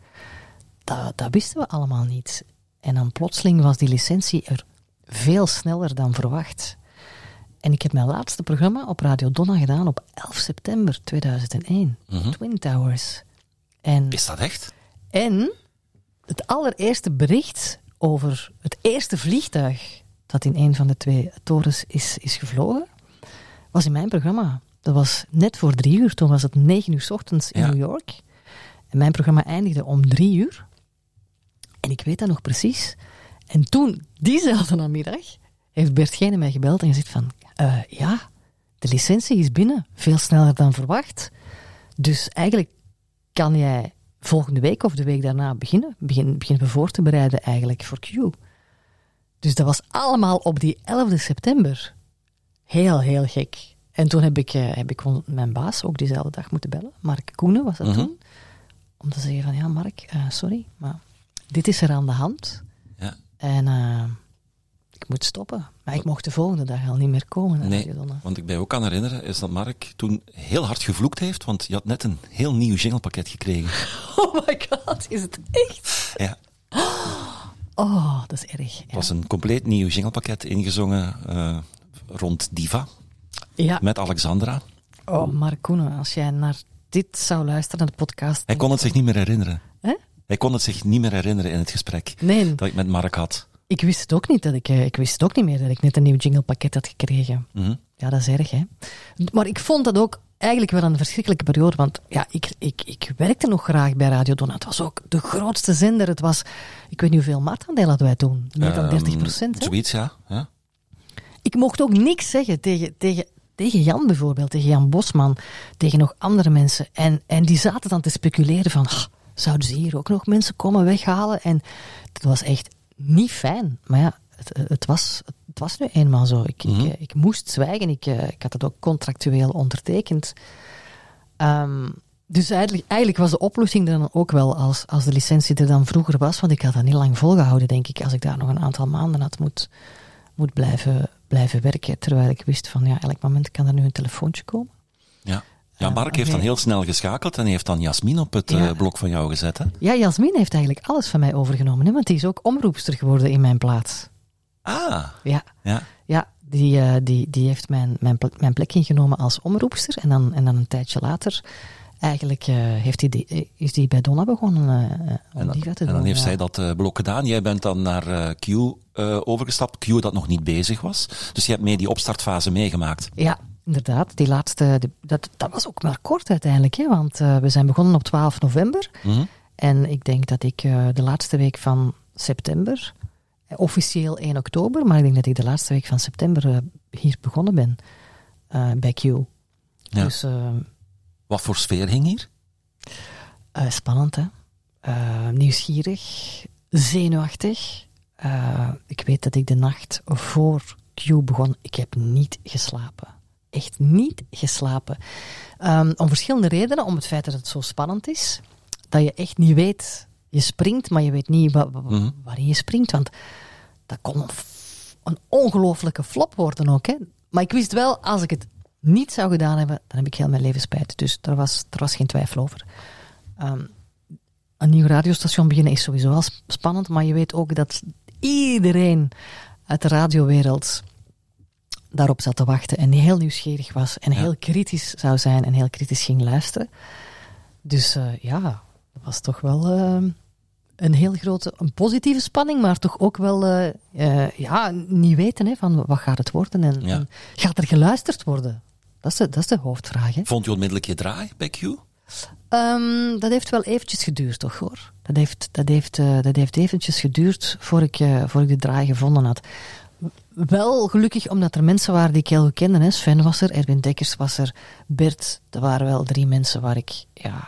Dat, dat wisten we allemaal niet. En dan plotseling was die licentie er veel sneller dan verwacht. En ik heb mijn laatste programma op Radio Donna gedaan op elf september tweeduizend één. Mm-hmm. Twin Towers. En is dat echt? En het allereerste bericht over het eerste vliegtuig dat in een van de twee torens is, is gevlogen, was in mijn programma. Dat was net voor drie uur. Toen was het negen uur 's ochtends in ja. New York. En mijn programma eindigde om drie uur. En ik weet dat nog precies. En toen, diezelfde namiddag, heeft Bert Geenen mij gebeld en gezegd van... Uh, ja, de licentie is binnen, veel sneller dan verwacht. Dus eigenlijk kan jij volgende week of de week daarna beginnen. Begin, beginnen we voor te bereiden eigenlijk voor Q. Dus dat was allemaal op die elfde september. Heel, heel gek. En toen heb ik, uh, heb ik mijn baas ook diezelfde dag moeten bellen. Mark Koenen was dat uh-huh. toen. Om te zeggen van, ja Mark, uh, sorry, maar dit is er aan de hand... En uh, ik moet stoppen. Maar ik mocht de volgende dag al niet meer komen. Nee, want ik ben ook aan herinneren, is dat Mark toen heel hard gevloekt heeft, want je had net een heel nieuw jinglepakket gekregen. Oh my god, is het echt? Ja. Oh, dat is erg. Ja. Het was een compleet nieuw jinglepakket ingezongen uh, rond Diva. Ja. Met Alexandra. Oh, Mark Koenen, als jij naar dit zou luisteren, naar de podcast... Hij kon het zich niet meer herinneren. Hè? Hij kon het zich niet meer herinneren in het gesprek nee. dat ik met Mark had. Ik wist het ook niet dat ik, ik wist het ook niet meer dat ik net een nieuw jinglepakket had gekregen. Mm-hmm. Ja, dat is erg, hè. Maar ik vond dat ook eigenlijk wel een verschrikkelijke periode, want ja, ik, ik, ik werkte nog graag bij Radio Donna. Het was ook de grootste zender. Het was, ik weet niet hoeveel marktaandeel hadden wij toen. Meer dan dertig procent. Um, zoiets, ja. ja. Ik mocht ook niks zeggen tegen, tegen, tegen Jan bijvoorbeeld, tegen Jan Bosman, tegen nog andere mensen. En, en die zaten dan te speculeren van... Zouden ze hier ook nog mensen komen weghalen? En dat was echt niet fijn. Maar ja, het, het, was, het was nu eenmaal zo. Ik, mm-hmm. ik, ik moest zwijgen. Ik, ik had het ook contractueel ondertekend. Um, dus eigenlijk, eigenlijk was de oplossing dan ook wel als, als de licentie er dan vroeger was. Want ik had dat niet lang volgehouden, denk ik. Als ik daar nog een aantal maanden had moet, moet blijven, blijven werken. Terwijl ik wist van, ja, elk moment kan er nu een telefoontje komen. Ja. Ja, Mark heeft dan heel snel geschakeld en heeft dan Jasmin op het ja. blok van jou gezet. Hè? Ja, Jasmin heeft eigenlijk alles van mij overgenomen, hè, want die is ook omroepster geworden in mijn plaats. Ah. Ja, ja. ja die, die, die heeft mijn, mijn, mijn plek ingenomen als omroepster en dan, en dan een tijdje later eigenlijk uh, heeft die, is die bij Donna begonnen uh, om en dat, die te doen. En dan heeft ja. zij dat uh, blok gedaan. Jij bent dan naar uh, Q uh, overgestapt, Q dat nog niet bezig was. Dus je hebt mee die opstartfase meegemaakt. Ja. Inderdaad, die laatste, die, dat, dat was ook maar kort uiteindelijk, hè, want uh, we zijn begonnen op twaalf november. Mm-hmm. En ik denk dat ik uh, de laatste week van september, officieel één oktober, maar ik denk dat ik de laatste week van september uh, hier begonnen ben, uh, bij Q. Ja. Dus, uh, wat voor sfeer hing hier? Uh, spannend, hè. Uh, nieuwsgierig, zenuwachtig. Uh, ik weet dat ik de nacht voor Q begon, ik heb niet geslapen. echt niet geslapen. Um, om verschillende redenen. Om het feit dat het zo spannend is. Dat je echt niet weet. Je springt, maar je weet niet wa- wa- wa- waarin je springt. Want dat kon een, f- een ongelooflijke flop worden ook. Hè. Maar ik wist wel, als ik het niet zou gedaan hebben, dan heb ik heel mijn leven spijt. Dus daar was, daar was geen twijfel over. Um, een nieuw radiostation beginnen is sowieso wel sp- spannend. Maar je weet ook dat iedereen uit de radiowereld daarop zat te wachten en heel nieuwsgierig was en ja. heel kritisch zou zijn en heel kritisch ging luisteren. Dus uh, ja, dat was toch wel uh, een heel grote, een positieve spanning, maar toch ook wel uh, uh, ja, niet weten hè, van wat gaat het worden en, ja. en gaat er geluisterd worden? Dat is de, dat is de hoofdvraag. Hè. Vond je onmiddellijk je draai bij Q? Um, dat heeft wel eventjes geduurd, toch hoor. Dat heeft, dat heeft, uh, dat heeft eventjes geduurd voor ik, uh, voor ik de draai gevonden had. Wel gelukkig, omdat er mensen waren die ik heel goed kende. Hè. Sven was er, Erwin Dekkers was er, Bert. Er waren wel drie mensen waar ik, ja,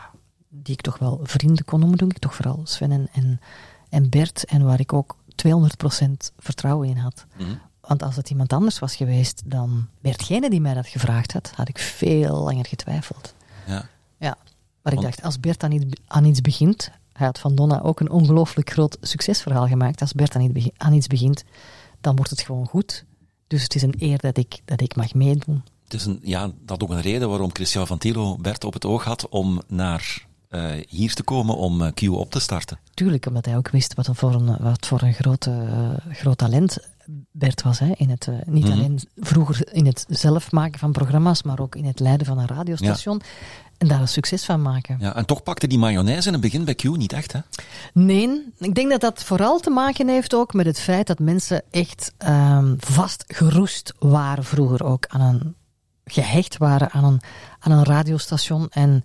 die ik toch wel vrienden kon noemen, denk ik. Toch vooral Sven en, en, en Bert. En waar ik ook tweehonderd procent vertrouwen in had. Mm-hmm. Want als het iemand anders was geweest dan Bertgene die mij dat gevraagd had, had ik veel langer getwijfeld. Ja. ja. Maar ik Want... dacht, als Bert aan iets, aan iets begint... Hij had van Donna ook een ongelooflijk groot succesverhaal gemaakt. Als Bert aan iets begint... dan wordt het gewoon goed. Dus het is een eer dat ik, dat ik mag meedoen. Het is een, ja, dat ook een reden waarom Christian van Tilo Bert op het oog had om naar uh, hier te komen om uh, Q op te starten. Tuurlijk, omdat hij ook wist wat voor een, wat voor een grote, uh, groot talent Bert was. Hè, in het, uh, niet mm-hmm. alleen vroeger in het zelf maken van programma's, maar ook in het leiden van een radiostation. Ja. En daar een succes van maken. Ja, en toch pakte die mayonaise in het begin bij Q niet echt, hè? Nee, ik denk dat dat vooral te maken heeft ook met het feit dat mensen echt um, vastgeroest waren vroeger ook. Aan een, gehecht waren aan een, aan een radiostation en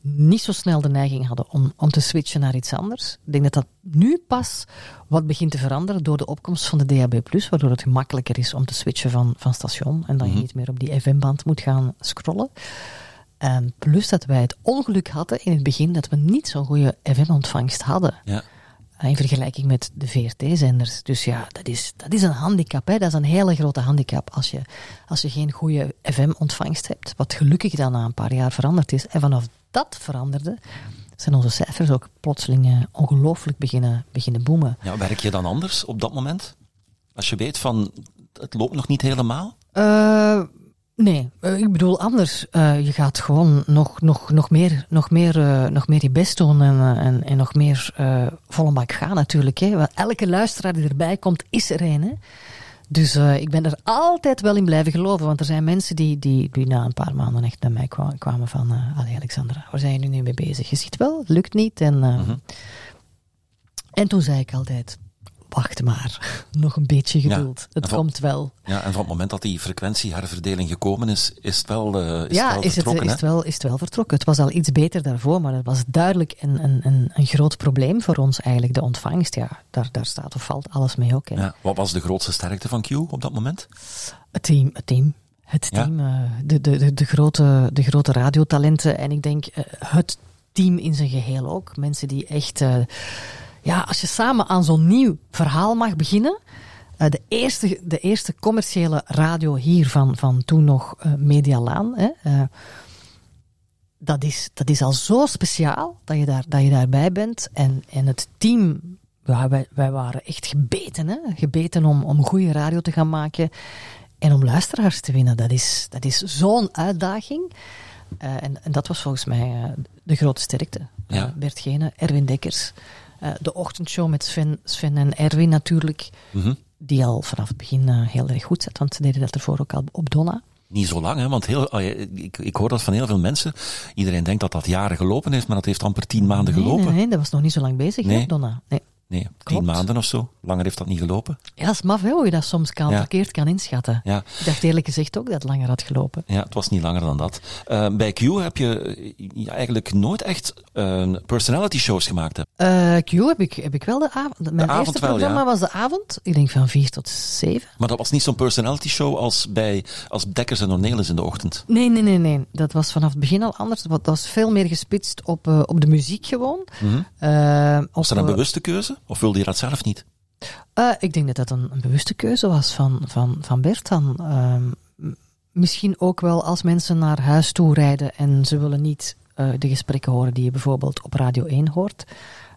niet zo snel de neiging hadden om, om te switchen naar iets anders. Ik denk dat dat nu pas wat begint te veranderen door de opkomst van de D A B plus, waardoor het gemakkelijker is om te switchen van, van station en dat je niet meer op die F M-band moet gaan scrollen. En plus dat wij het ongeluk hadden in het begin dat we niet zo'n goede F M-ontvangst hadden. Ja. In vergelijking met de V R T-zenders. Dus ja, dat is, dat is een handicap. Hè. Dat is een hele grote handicap als je, als je geen goede F M-ontvangst hebt. Wat gelukkig dan na een paar jaar veranderd is. En vanaf dat veranderde, zijn onze cijfers ook plotseling uh, ongelooflijk beginnen, beginnen boomen. Ja, werk je dan anders op dat moment? Als je weet van, het loopt nog niet helemaal? Uh, Nee, ik bedoel anders. Uh, je gaat gewoon nog, nog, nog, meer, nog, meer, uh, nog meer je best doen en, uh, en, en nog meer uh, volle bak gaan natuurlijk. Hè. Want elke luisteraar die erbij komt, is er een. Hè. Dus uh, ik ben er altijd wel in blijven geloven. Want er zijn mensen die, die, die na een paar maanden echt bij mij kwamen van... Uh, allee, Alexandra, waar zijn jullie nu mee bezig? Je ziet wel, het lukt niet. En, uh, mm-hmm. en toen zei ik altijd... Wacht maar, nog een beetje geduld. Ja, het van, komt wel. Ja, en van het moment dat die frequentie, haar verdeling gekomen is, is het wel, uh, is ja, het wel is vertrokken. Ja, is, he? is het wel vertrokken. Het was al iets beter daarvoor, maar het was duidelijk een, een, een, een groot probleem voor ons eigenlijk, de ontvangst. Ja, daar, daar staat of valt alles mee ook. Ja, wat was de grootste sterkte van Q op dat moment? Het team, het team. Het team, ja. uh, de, de, de, de, grote, de grote radiotalenten en ik denk uh, het team in zijn geheel ook. Mensen die echt... Uh, Ja, als je samen aan zo'n nieuw verhaal mag beginnen. Uh, de, eerste, de eerste commerciële radio hier van, van toen nog uh, Medialaan. Hè, uh, dat, is, dat is al zo speciaal dat je, daar, dat je daarbij bent. En, en het team, ja, wij, wij waren echt gebeten. Hè, gebeten om, om goede radio te gaan maken. En om luisteraars te winnen. Dat is, dat is zo'n uitdaging. Uh, en, en dat was volgens mij uh, de grote sterkte. Ja. Uh, Bert Geenen, Erwin Dekkers. Uh, de ochtendshow met Sven, Sven en Erwin natuurlijk, mm-hmm. die al vanaf het begin uh, heel erg goed zat, want ze deden dat ervoor ook al op Donna. Niet zo lang, hè, want heel, uh, ik, ik hoor dat van heel veel mensen. Iedereen denkt dat dat jaren gelopen heeft, maar dat heeft amper tien maanden nee, gelopen. Nee, nee, dat was nog niet zo lang bezig, nee. hè, Donna. Nee, nee tien maanden of zo. Langer heeft dat niet gelopen. Ja, dat is maf, hè, hoe je dat soms kan, ja. verkeerd kan inschatten. Ja. Ik dacht eerlijk gezegd ook dat het langer had gelopen. Ja, het was niet langer dan dat. Uh, bij Q heb je eigenlijk nooit echt uh, personality shows gemaakt, hè? Uh, Q heb ik, heb ik wel de avond. Mijn de avond eerste wel, programma ja. was de avond. Ik denk van vier tot zeven. Maar dat was niet zo'n personality show als bij als Dekkers en Ornelis in de ochtend. Nee, nee, nee, nee. Dat was vanaf het begin al anders. Dat was veel meer gespitst op, uh, op de muziek gewoon. Mm-hmm. Uh, was dat een bewuste keuze? Of wilde je dat zelf niet? Uh, ik denk dat dat een, een bewuste keuze was van, van, van Bert dan. Uh, misschien ook wel als mensen naar huis toe rijden en ze willen niet uh, de gesprekken horen die je bijvoorbeeld op Radio één hoort.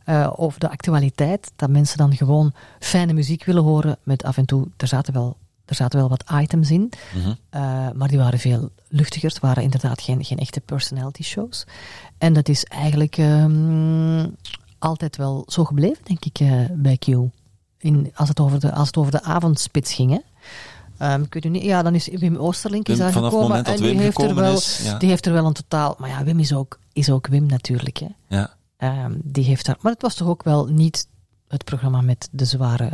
Uh, of de actualiteit, dat mensen dan gewoon fijne muziek willen horen met af en toe, er zaten wel, er zaten wel wat items in, mm-hmm. uh, maar die waren veel luchtiger. Het waren inderdaad geen, geen echte personality shows. En dat is eigenlijk um, altijd wel zo gebleven, denk ik, uh, bij Q. In, als, het over de, als het over de avondspits ging, hè. Um, ik weet het niet, ja, dan is Wim Oosterlink is Wim, daar vanaf gekomen het moment dat en Wim gekomen wel, is, ja. Die heeft er wel een totaal, maar ja, Wim is ook, is ook Wim natuurlijk, hè. Ja. Um, die heeft daar, maar het was toch ook wel niet het programma met de zware,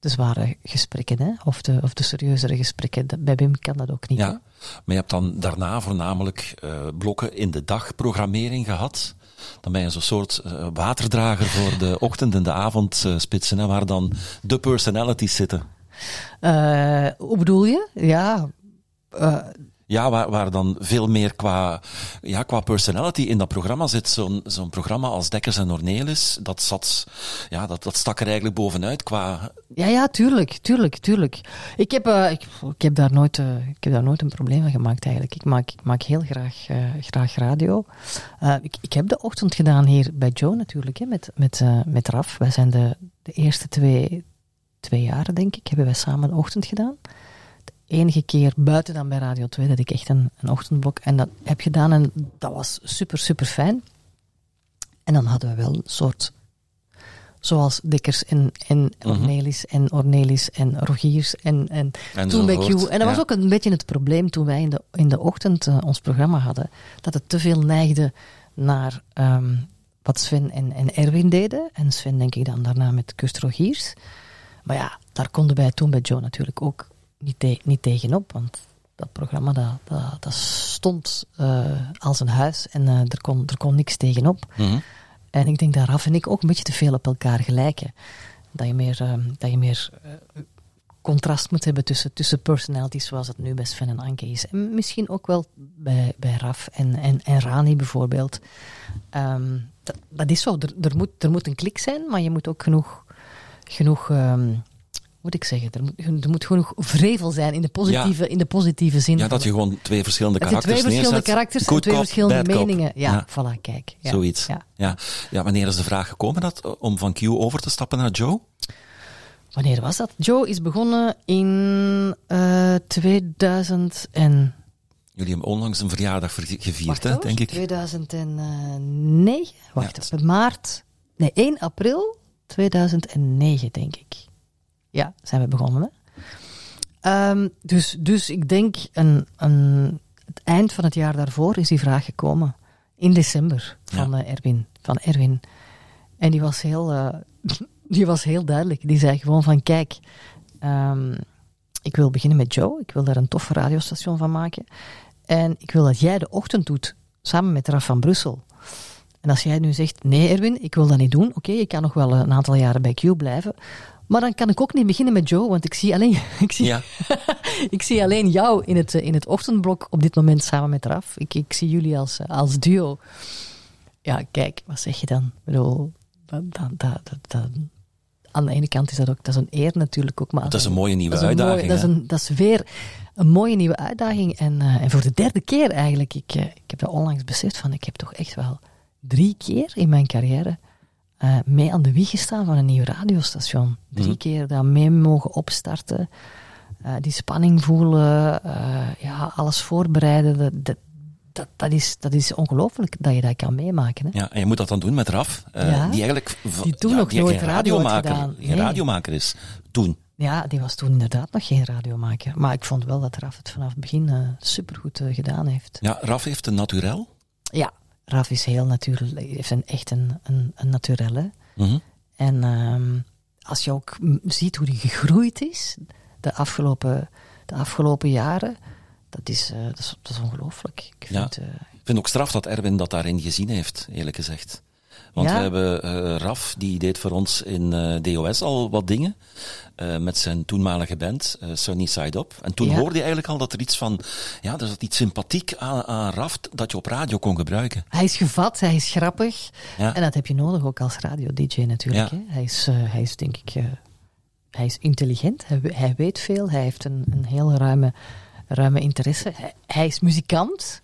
de zware gesprekken, hè? Of, de, of de serieuzere gesprekken. Bij Wim kan dat ook niet. Ja. Maar je hebt dan daarna voornamelijk uh, blokken in de dagprogrammering gehad. Dan ben je zo'n soort uh, waterdrager voor de ochtend- en de avondspitsen, uh, waar dan de personalities zitten. Uh, hoe bedoel je? Ja... Uh, Ja, waar, waar dan veel meer qua, ja, qua personality in dat programma zit. Zo'n, zo'n programma als Dekkers en Ornelis, dat, zat, ja, dat, dat stak er eigenlijk bovenuit qua... Ja, ja, tuurlijk, tuurlijk, tuurlijk. Ik heb, uh, ik, ik, heb daar nooit, uh, ik heb daar nooit een probleem van gemaakt eigenlijk. Ik maak, ik maak heel graag, uh, graag radio. Uh, ik, ik heb de ochtend gedaan hier bij Joe natuurlijk, hè, met, met, uh, met Raf. Wij zijn de, de eerste twee, twee jaren, denk ik, hebben wij samen de ochtend gedaan. Enige keer buiten dan bij Radio twee dat ik echt een, een ochtendblok en dat heb gedaan en dat was super, super fijn. En dan hadden we wel een soort, zoals Dekkers en, en Ornelis mm-hmm. en Ornelis en Rogiers en, en, en toen bij Q. En dat ja. was ook een beetje het probleem toen wij in de, in de ochtend uh, ons programma hadden, dat het te veel neigde naar um, wat Sven en, en Erwin deden. En Sven denk ik dan daarna met Kust Rogiers. Maar ja, daar konden wij toen bij Joe natuurlijk ook Niet, te, niet tegenop, want dat programma dat, dat, dat stond uh, als een huis en uh, er, kon, er kon niks tegenop. Mm-hmm. En ik denk daaraf en ik ook een beetje te veel op elkaar gelijken. Dat je meer, uh, dat je meer uh, contrast moet hebben tussen, tussen personalities zoals het nu bij Sven en Anke is. En misschien ook wel bij, bij Raf en, en, en Rani bijvoorbeeld. Um, dat, dat is zo, er, er, moet, er moet een klik zijn, maar je moet ook genoeg... genoeg um, moet ik zeggen, er moet, er moet genoeg wrevel zijn in de positieve, ja. in de positieve zin. Ja, dat je gewoon twee verschillende karakters neerzet. Twee verschillende karakters en twee verschillende meningen. Ja, ja, voilà, kijk. Ja. Zoiets. Ja. Ja. Ja, wanneer is de vraag gekomen dat, om van Q over te stappen naar Joe? Wanneer was dat? Joe is begonnen in uh, tweeduizend en... Jullie hebben onlangs een verjaardag gevierd, wacht, hè, denk ik. tweeduizend negen? Wacht, ja, maart... Nee, één april tweeduizend negen, denk ik. Ja, zijn we begonnen. Hè? Um, dus, dus ik denk, een, een, het eind van het jaar daarvoor is die vraag gekomen. In december, van, ja. uh, Erwin, van Erwin. En die was heel, uh, die was heel duidelijk. Die zei gewoon van, kijk, um, ik wil beginnen met Joe. Ik wil daar een toffe radiostation van maken. En ik wil dat jij de ochtend doet, samen met Raf van Brussel. En als jij nu zegt, nee Erwin, ik wil dat niet doen. Oké, okay, je kan nog wel een aantal jaren bij Q blijven. Maar dan kan ik ook niet beginnen met Joe, want ik zie alleen, ik zie, ja. ik zie alleen jou in het, in het ochtendblok op dit moment samen met Raf. Ik, ik zie jullie als, als duo. Ja, kijk, wat zeg je dan? Ik bedoel, dat, dat, dat, dat. Aan de ene kant is dat ook, dat is een eer natuurlijk ook. Maar dat is een mooie nieuwe dat uitdaging. Mooie, dat, is een, dat is weer een mooie nieuwe uitdaging. En, uh, en voor de derde keer eigenlijk, ik, uh, ik heb wel onlangs beseft van, ik heb toch echt wel drie keer in mijn carrière... Uh, mee aan de wieg gestaan van een nieuw radiostation. Drie mm-hmm. keer daar mee mogen opstarten. Uh, die spanning voelen. Uh, ja, alles voorbereiden. Dat, dat, dat is, dat is ongelooflijk dat je dat kan meemaken. Hè? Ja, en je moet dat dan doen met Raf. Uh, ja, die eigenlijk v- die toen ja, nog die nooit radiomaker, radio nee. geen radiomaker is. Toen. Ja, die was toen inderdaad nog geen radiomaker. Maar ik vond wel dat Raf het vanaf het begin uh, supergoed uh, gedaan heeft. Ja, Raf heeft een naturel. Ja. Raf is heel natuurlijk, heeft een, echt een, een, een naturelle. Mm-hmm. En um, als je ook m- ziet hoe die gegroeid is de afgelopen, de afgelopen jaren, dat is, uh, dat is, dat is ongelooflijk. Ik vind, ja. uh, ik vind ook straf dat Erwin dat daarin gezien heeft, eerlijk gezegd. Want ja. we hebben uh, Raf, die deed voor ons in uh, D O S al wat dingen. Uh, met zijn toenmalige band, uh, Sunny Side Up. En toen ja. hoorde je eigenlijk al dat er iets van... Ja, er zat iets sympathiek aan, aan Raf dat je op radio kon gebruiken. Hij is gevat, hij is grappig. Ja. En dat heb je nodig ook als radio-dj natuurlijk. Ja. Hè? Hij is, uh, hij is denk ik... Uh, hij is intelligent, hij, hij weet veel. Hij heeft een, een heel ruime ruime interesse. Hij, hij is muzikant.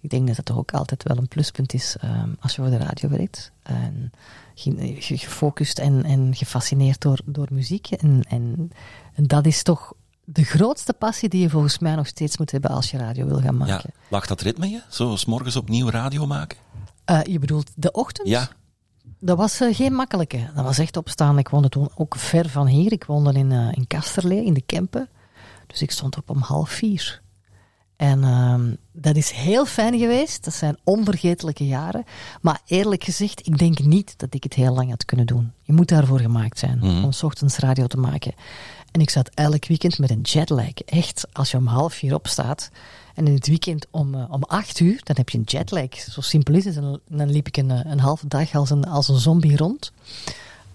Ik denk dat dat toch ook altijd wel een pluspunt is um, als je voor de radio werkt. En ge, ge, gefocust en, en gefascineerd door, door muziek. En, en, en dat is toch de grootste passie die je volgens mij nog steeds moet hebben als je radio wil gaan maken. Ja, lag dat ritme je? Zo 's morgens opnieuw radio maken? Uh, je bedoelt de ochtend? Ja. Dat was uh, geen makkelijke. Dat was echt opstaan. Ik woonde toen ook ver van hier. Ik woonde in, uh, in Kasterlee, in de Kempen. Dus ik stond op om half vier. En uh, dat is heel fijn geweest. Dat zijn onvergetelijke jaren. Maar eerlijk gezegd, ik denk niet dat ik het heel lang had kunnen doen. Je moet daarvoor gemaakt zijn, mm-hmm. om 's ochtends radio te maken. En ik zat elk weekend met een jetlag. Echt, als je om half vier opstaat en in het weekend om, uh, om acht uur, dan heb je een jetlag. Zo simpel is het. En dan liep ik een, een halve dag als een, als een zombie rond.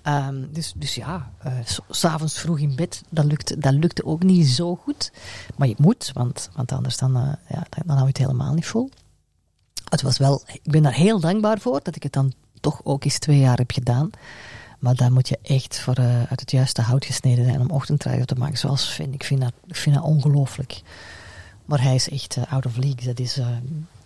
Um, dus, dus ja, uh, so, 's avonds vroeg in bed, dat lukte, dat lukte ook niet zo goed. Maar je moet, want, want anders dan, uh, ja, dan, dan hou je het helemaal niet vol. Het was wel, ik ben daar heel dankbaar voor, dat ik het dan toch ook eens twee jaar heb gedaan. Maar daar moet je echt voor uh, uit het juiste hout gesneden zijn om ochtendradio te maken, zoals Sven. Ik vind dat, ik vind dat ongelooflijk. Maar hij is echt uh, out of league. Dat is, uh,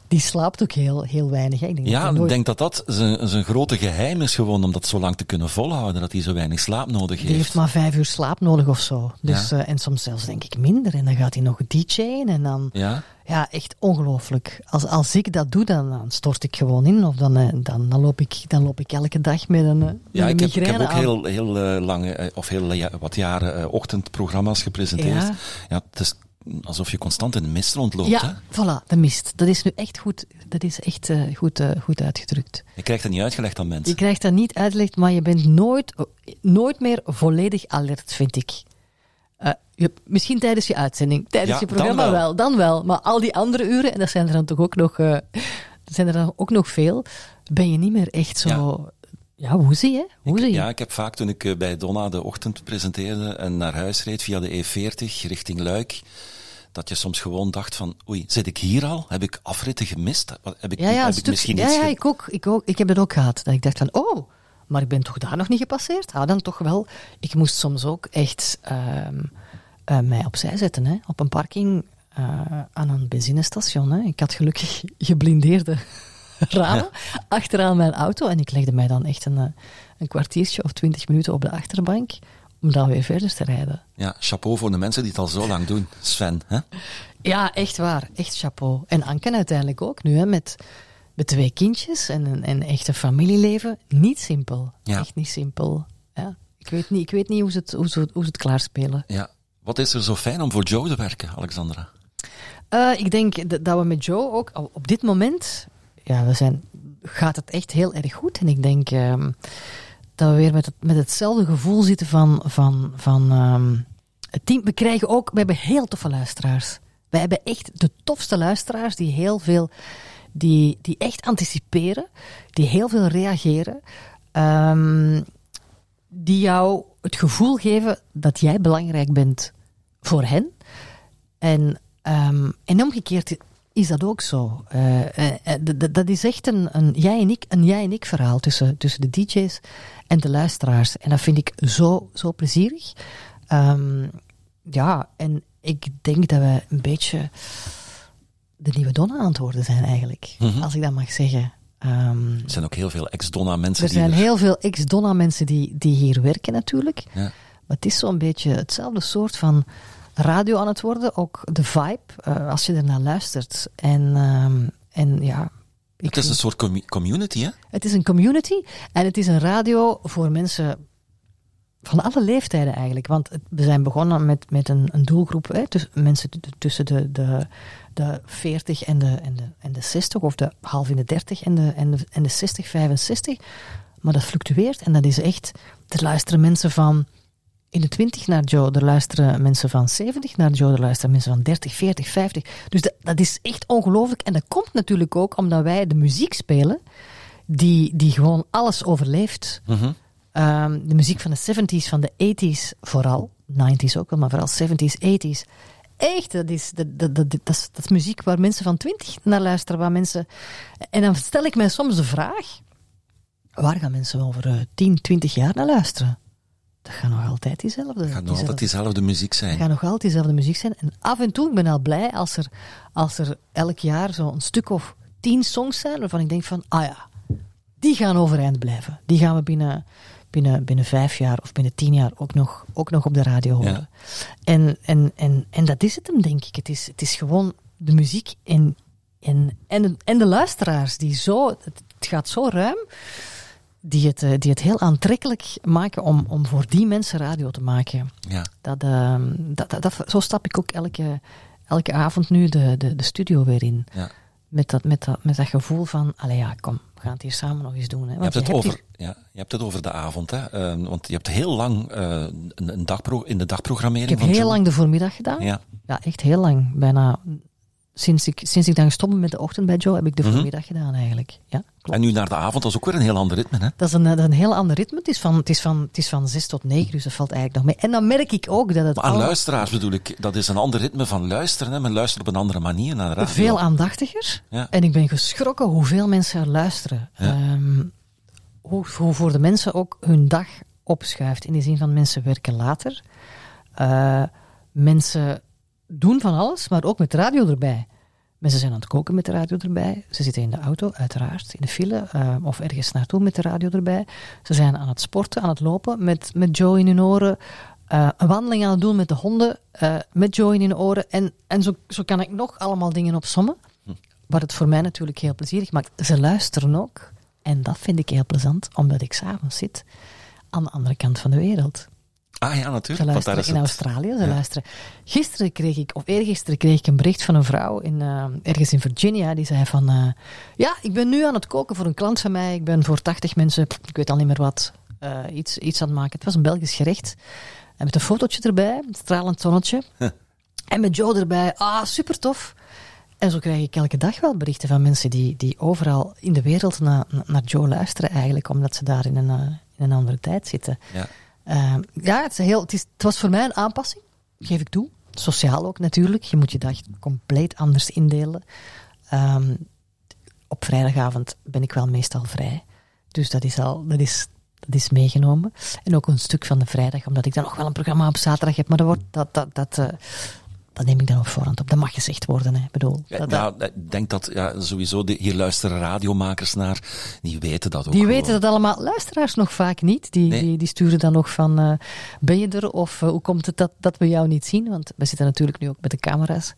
die slaapt ook heel, heel weinig. Ik denk ja, ik nooit... denk dat dat zijn, zijn grote geheim is gewoon om dat zo lang te kunnen volhouden, dat hij zo weinig slaap nodig heeft. Hij heeft maar vijf uur slaap nodig of zo. Dus, ja. uh, en soms zelfs denk ik minder. En dan gaat hij nog D J'en en dan... Ja, ja echt ongelooflijk. Als, als ik dat doe, dan, dan stort ik gewoon in. Of dan, dan, dan, loop ik, dan loop ik elke dag met een, met ja, een migraine ik heb, ik heb ook aan. heel, heel uh, lange, uh, of heel uh, wat jaren uh, ochtendprogramma's gepresenteerd. Ja, ja het is... Alsof je constant in de mist rondloopt. Ja, hè? Voilà, de mist. Dat is nu echt goed, dat is echt, uh, goed, uh, goed uitgedrukt. Je krijgt dat niet uitgelegd aan mensen. Je krijgt dat niet uitgelegd, maar je bent nooit, nooit meer volledig alert, vind ik. Uh, je, misschien tijdens je uitzending, tijdens ja, je programma dan wel. wel, dan wel. Maar al die andere uren, en dat zijn er dan toch ook nog, uh, zijn er dan ook nog veel, ben je niet meer echt zo... Ja. Ja, woezie, hè? Woezie. Ik, ja, ik heb vaak, toen ik bij Donna de ochtend presenteerde en naar huis reed via de E veertig richting Luik, dat je soms gewoon dacht van, oei, zit ik hier al? Heb ik afritten gemist? Heb ik, ja, ja, heb stuk, ik misschien ja, iets... Ja, ge- ik, ook, ik ook. Ik heb dat ook gehad. Dat ik dacht van, oh, maar ik ben toch daar nog niet gepasseerd? Ah, dan toch wel. Ik moest soms ook echt um, uh, mij opzij zetten, hè. Op een parking uh, aan een benzinestation, hè. Ik had gelukkig geblindeerde... ramen, ja. achteraan mijn auto. En ik legde mij dan echt een, een kwartiertje of twintig minuten op de achterbank om dan weer verder te rijden. Ja, chapeau voor de mensen die het al zo lang doen. Sven, hè? Ja, echt waar. Echt chapeau. En Anken uiteindelijk ook nu, hè, met, met twee kindjes en een, en echt een familieleven. Niet simpel. Ja. Echt niet simpel. Ja. Ik weet niet, ik weet niet hoe ze het, hoe ze, hoe ze het klaarspelen. Ja. Wat is er zo fijn om voor Joe te werken, Alexandra? Uh, ik denk dat, dat we met Joe ook op dit moment... Ja, we zijn, gaat het echt heel erg goed. En ik denk uh, dat we weer met, het, met hetzelfde gevoel zitten van, van, van uh, het team. We krijgen ook, we hebben heel toffe luisteraars. We hebben echt de tofste luisteraars die heel veel, die, die echt anticiperen, die heel veel reageren, uh, die jou het gevoel geven dat jij belangrijk bent voor hen. En, um, en omgekeerd... Is dat ook zo? Uh, uh, d- d- dat is echt een, een jij en ik, een jij en ik verhaal tussen, tussen de D J's en de luisteraars. En dat vind ik zo, zo plezierig. Um, ja, en ik denk dat we een beetje de nieuwe Donna aan het worden zijn eigenlijk. Mm-hmm. Als ik dat mag zeggen. Um, er zijn ook heel veel ex-Donna mensen. Er zijn die er... heel veel ex-Donna mensen die, die hier werken natuurlijk. Ja. Maar het is zo'n beetje hetzelfde soort van... radio aan het worden, ook de vibe, uh, als je ernaar luistert. En, uh, en ja... Het is een soort com- community, hè? Het is een community en het is een radio voor mensen van alle leeftijden eigenlijk. Want we zijn begonnen met, met een, een doelgroep, hè, tuss- mensen t- tussen de, de, de veertig en de, en, de, en de zestig, of de half in de dertig en de, en de, en de zestig, vijfenzestig. Maar dat fluctueert en dat is echt... Er luisteren mensen van... In de twintig naar Joe, er luisteren mensen van zeventig naar Joe, er luisteren mensen van dertig, veertig, vijftig. Dus dat, dat is echt ongelooflijk. En dat komt natuurlijk ook omdat wij de muziek spelen die, die gewoon alles overleeft. Mm-hmm. Um, de muziek van de zeventig's, van de eighties vooral, nineties ook wel, maar vooral seventies, eighties. Echt, dat is, dat, dat, dat, dat is, dat is muziek waar mensen van twintig naar luisteren. Waar mensen... En dan stel ik mij soms de vraag, waar gaan mensen over tien, twintig jaar naar luisteren? dat gaat nog altijd diezelfde. Dat gaat nog diezelfde. altijd diezelfde muziek zijn. Dat gaat nog altijd diezelfde muziek zijn. En af en toe, ik ben al blij als er, als er elk jaar zo'n stuk of tien songs zijn waarvan ik denk van, ah ja, die gaan overeind blijven. Die gaan we binnen, binnen, binnen vijf jaar of binnen tien jaar ook nog, ook nog op de radio horen. Ja. En, en, en, en dat is het hem, denk ik. Het is, het is gewoon de muziek en, en, en, en de luisteraars die zo... Het, het gaat zo ruim... Die het, die het heel aantrekkelijk maken om, om voor die mensen radio te maken. Ja. Dat, uh, dat, dat, dat, zo stap ik ook elke, elke avond nu de, de, de studio weer in. Ja. Met, dat, met, dat, met dat gevoel van, allee ja, kom, we gaan het hier samen nog eens doen. Hè. Je, hebt je, het hebt over, hier... ja, je hebt het over de avond, hè? Uh, want je hebt heel lang uh, een, een dagpro- in de dagprogrammering... Ik heb heel John... lang de voormiddag gedaan. Ja. ja, echt heel lang. Bijna... Sinds ik, sinds ik dan gestopt met de ochtend bij Joe, heb ik de mm-hmm. voormiddag gedaan eigenlijk. Ja, klopt. En nu naar de avond, dat is ook weer een heel ander ritme, hè? Dat is een, dat is een heel ander ritme. Het is van, het is van, het is van zes tot negen, dus dat valt eigenlijk nog mee. En dan merk ik ook dat het... Maar aan al... luisteraars bedoel ik, dat is een ander ritme van luisteren, hè? Men luistert op een andere manier naar de radio. Veel aandachtiger. Ja. En ik ben geschrokken hoeveel mensen er luisteren. Ja. Um, hoe, hoe voor de mensen ook hun dag opschuift. In de zin van mensen werken later. Uh, mensen... doen van alles, maar ook met radio erbij. Mensen zijn aan het koken met de radio erbij. Ze zitten in de auto, uiteraard, in de file, uh, of ergens naartoe met de radio erbij. Ze zijn aan het sporten, aan het lopen, met, met Joe in hun oren. Uh, een wandeling aan het doen met de honden, uh, met Joe in hun oren. En, en zo, zo kan ik nog allemaal dingen opsommen, wat het voor mij natuurlijk heel plezierig maakt. Ze luisteren ook, en dat vind ik heel plezant, omdat ik 's avonds zit aan de andere kant van de wereld. Ah ja, natuurlijk. Ze luisteren is in Australië. Ze ja. luisteren. Gisteren kreeg ik, of eergisteren kreeg ik een bericht van een vrouw in, uh, ergens in Virginia. Die zei van, uh, ja, ik ben nu aan het koken voor een klant van mij. Ik ben voor tachtig mensen, ik weet al niet meer wat, uh, iets, iets aan het maken. Het was een Belgisch gerecht. En met een fotootje erbij, een stralend zonnetje. Huh. En met Joe erbij. Ah, super tof. En zo krijg ik elke dag wel berichten van mensen die, die overal in de wereld na, na, naar Joe luisteren eigenlijk. Omdat ze daar in een, in een andere tijd zitten. Ja. Uh, ja, het, is heel, het, is, het was voor mij een aanpassing, geef ik toe. Sociaal ook natuurlijk, je moet je dag compleet anders indelen. Um, op vrijdagavond ben ik wel meestal vrij, dus dat is, al, dat, is, dat is meegenomen. En ook een stuk van de vrijdag, omdat ik dan nog wel een programma op zaterdag heb, maar dat, wordt, dat, dat, dat, uh, dat neem ik dan op voorhand op. Dat mag gezegd worden, hè. Ik bedoel, dat, ja, nou, ik denk dat ja, sowieso, de, hier luisteren radiomakers naar, die weten dat ook. Die gewoon. weten dat allemaal. Luisteraars nog vaak niet. Die, nee. die, die sturen dan nog van, uh, ben je er? Of uh, hoe komt het dat, dat we jou niet zien? Want we zitten natuurlijk nu ook met de camera's.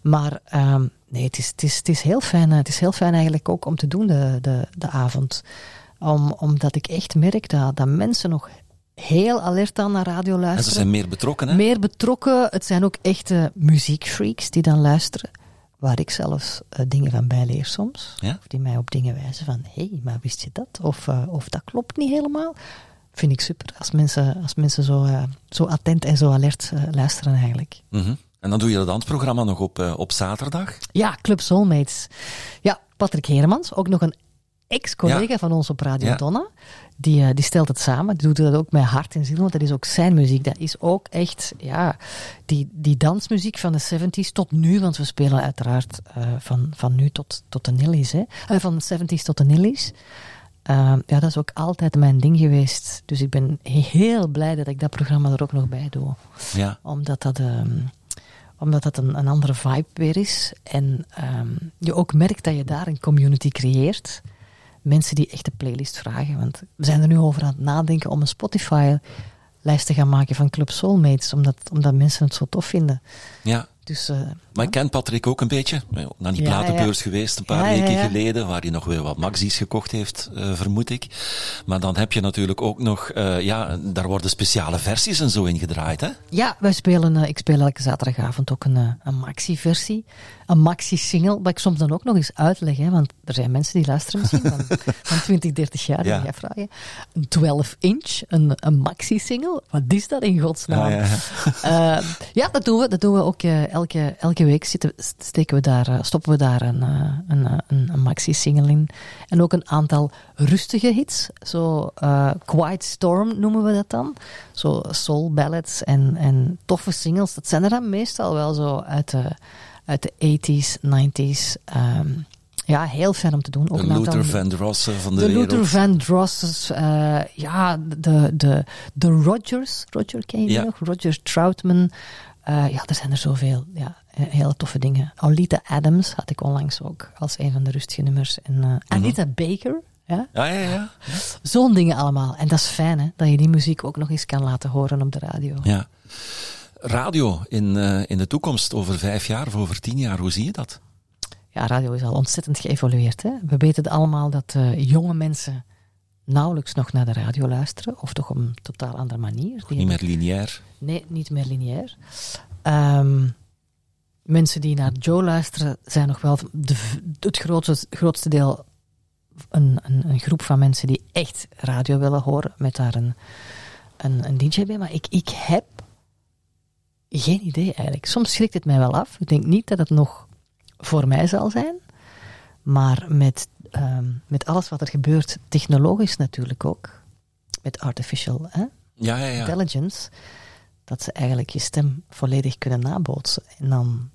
Maar um, nee, het is, het, is, het, is heel fijn, het is heel fijn eigenlijk ook om te doen de, de, de avond. Om, omdat ik echt merk dat, dat mensen nog... heel alert aan naar radio luisteren. En ze zijn meer betrokken, hè? Meer betrokken. Het zijn ook echte muziekfreaks die dan luisteren. Waar ik zelfs uh, dingen van bijleer soms. Ja? Of die mij op dingen wijzen van... Hé, hey, maar wist je dat? Of, uh, of dat klopt niet helemaal. Vind ik super. Als mensen, als mensen zo, uh, zo attent en zo alert uh, luisteren eigenlijk. Mm-hmm. En dan doe je dat dansprogramma nog op, uh, op zaterdag? Ja, Club Soulmates. Ja, Patrick Hermans. Ook nog een ex-collega ja. van ons op Radio ja. Donna. Die, die stelt het samen, die doet dat ook met hart en ziel, want dat is ook zijn muziek. Dat is ook echt, ja, die, die dansmuziek van de zeventig's tot nu, want we spelen uiteraard uh, van, van nu tot, tot de nillies, hè. Uh, van de zeventig's tot de nillies. Uh, ja, dat is ook altijd mijn ding geweest. Dus ik ben heel blij dat ik dat programma er ook nog bij doe. Ja. Omdat dat... Um, Omdat dat een, een andere vibe weer is. En um, je ook merkt dat je daar een community creëert. Mensen die echt de playlist vragen. Want we zijn er nu over aan het nadenken om een Spotify-lijst te gaan maken van Club Soulmates. Omdat, omdat mensen het zo tof vinden. Ja. Dus, uh, maar ja. ik ken Patrick ook een beetje. Naar die ja, platenbeurs ja. geweest een paar ja, weken ja, ja. geleden. Waar hij nog weer wat Maxi's gekocht heeft, uh, vermoed ik. Maar dan heb je natuurlijk ook nog... Uh, ja, daar worden speciale versies en zo in gedraaid, hè? Ja, wij spelen, uh, ik speel elke zaterdagavond ook een, uh, een Maxi-versie. Een Maxi-single, wat ik soms dan ook nog eens uitleg. Hè, want er zijn mensen die luisteren misschien van, van twintig, dertig jaar. Ja. Die gaan vragen. Een twaalf inch, een, een Maxi-single. Wat is dat in godsnaam? Ja, ja. Uh, ja dat, doen we, dat doen we ook... Uh, Elke, elke week zitten, steken we daar, stoppen we daar een, een, een, een maxi-single in. En ook een aantal rustige hits. Zo uh, Quiet Storm noemen we dat dan. Zo soul ballads en, en toffe singles. Dat zijn er dan meestal wel zo uit de, uit de tachtiger, negentiger. Um, Ja, heel fijn om te doen. Ook de Luther van Drossen van de, de wereld. De Luther van Drossen, uh, ja, de, de, de Rodgers, Roger ken je die ja. nog? Roger Troutman. Uh, ja, er zijn er zoveel. Ja, hele toffe dingen. Aulita Adams had ik onlangs ook als een van de rustige nummers. En, uh, Anita mm-hmm. Baker. Ja? Ja, ja, ja, ja. Zo'n dingen allemaal. En dat is fijn, hè, dat je die muziek ook nog eens kan laten horen op de radio. Ja. Radio in, uh, in de toekomst, over vijf jaar of over tien jaar, hoe zie je dat? Ja, radio is al ontzettend geëvolueerd. Hè? We weten allemaal dat uh, jonge mensen nauwelijks nog naar de radio luisteren. Of toch op een totaal andere manier. Niet meer lineair? Nee, niet meer lineair. Um, mensen die naar Joe luisteren zijn nog wel de, het grootste, grootste deel een, een, een groep van mensen die echt radio willen horen. Met daar een, een, een D J bij. Maar ik, ik heb geen idee eigenlijk. Soms schrikt het mij wel af. Ik denk niet dat het nog voor mij zal zijn. Maar met, um, met alles wat er gebeurt, technologisch natuurlijk ook, met artificial hè? Ja, ja, ja. intelligence, dat ze eigenlijk je stem volledig kunnen nabootsen. En dan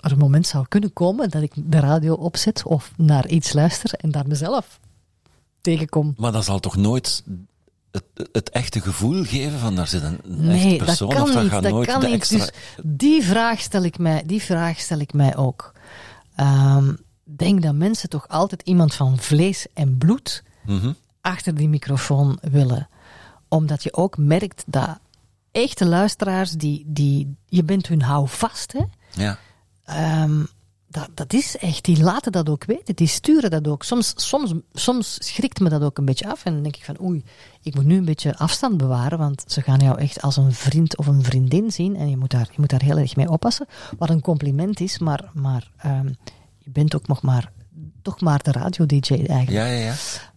er een moment zou kunnen komen dat ik de radio opzet of naar iets luister en daar mezelf tegenkom. Maar dat zal toch nooit het, het echte gevoel geven van daar zit een nee, echt persoon dat kan of dat niet, gaat dat nooit kan de niet. Extra... Dus die vraag stel ik mij, die vraag stel ik mij ook. Um, denk dat mensen toch altijd iemand van vlees en bloed mm-hmm. achter die microfoon willen. Omdat je ook merkt dat echte luisteraars, die, die, je bent hun houvast. Hè? Ja. Um, dat, dat is echt, die laten dat ook weten, die sturen dat ook. Soms, soms, soms schrikt me dat ook een beetje af en dan denk ik van oei, ik moet nu een beetje afstand bewaren, want ze gaan jou echt als een vriend of een vriendin zien en je moet daar, je moet daar heel erg mee oppassen. Wat een compliment is, maar... maar um, je bent ook nog maar, toch maar de radio-dj eigenlijk. Ja, ja,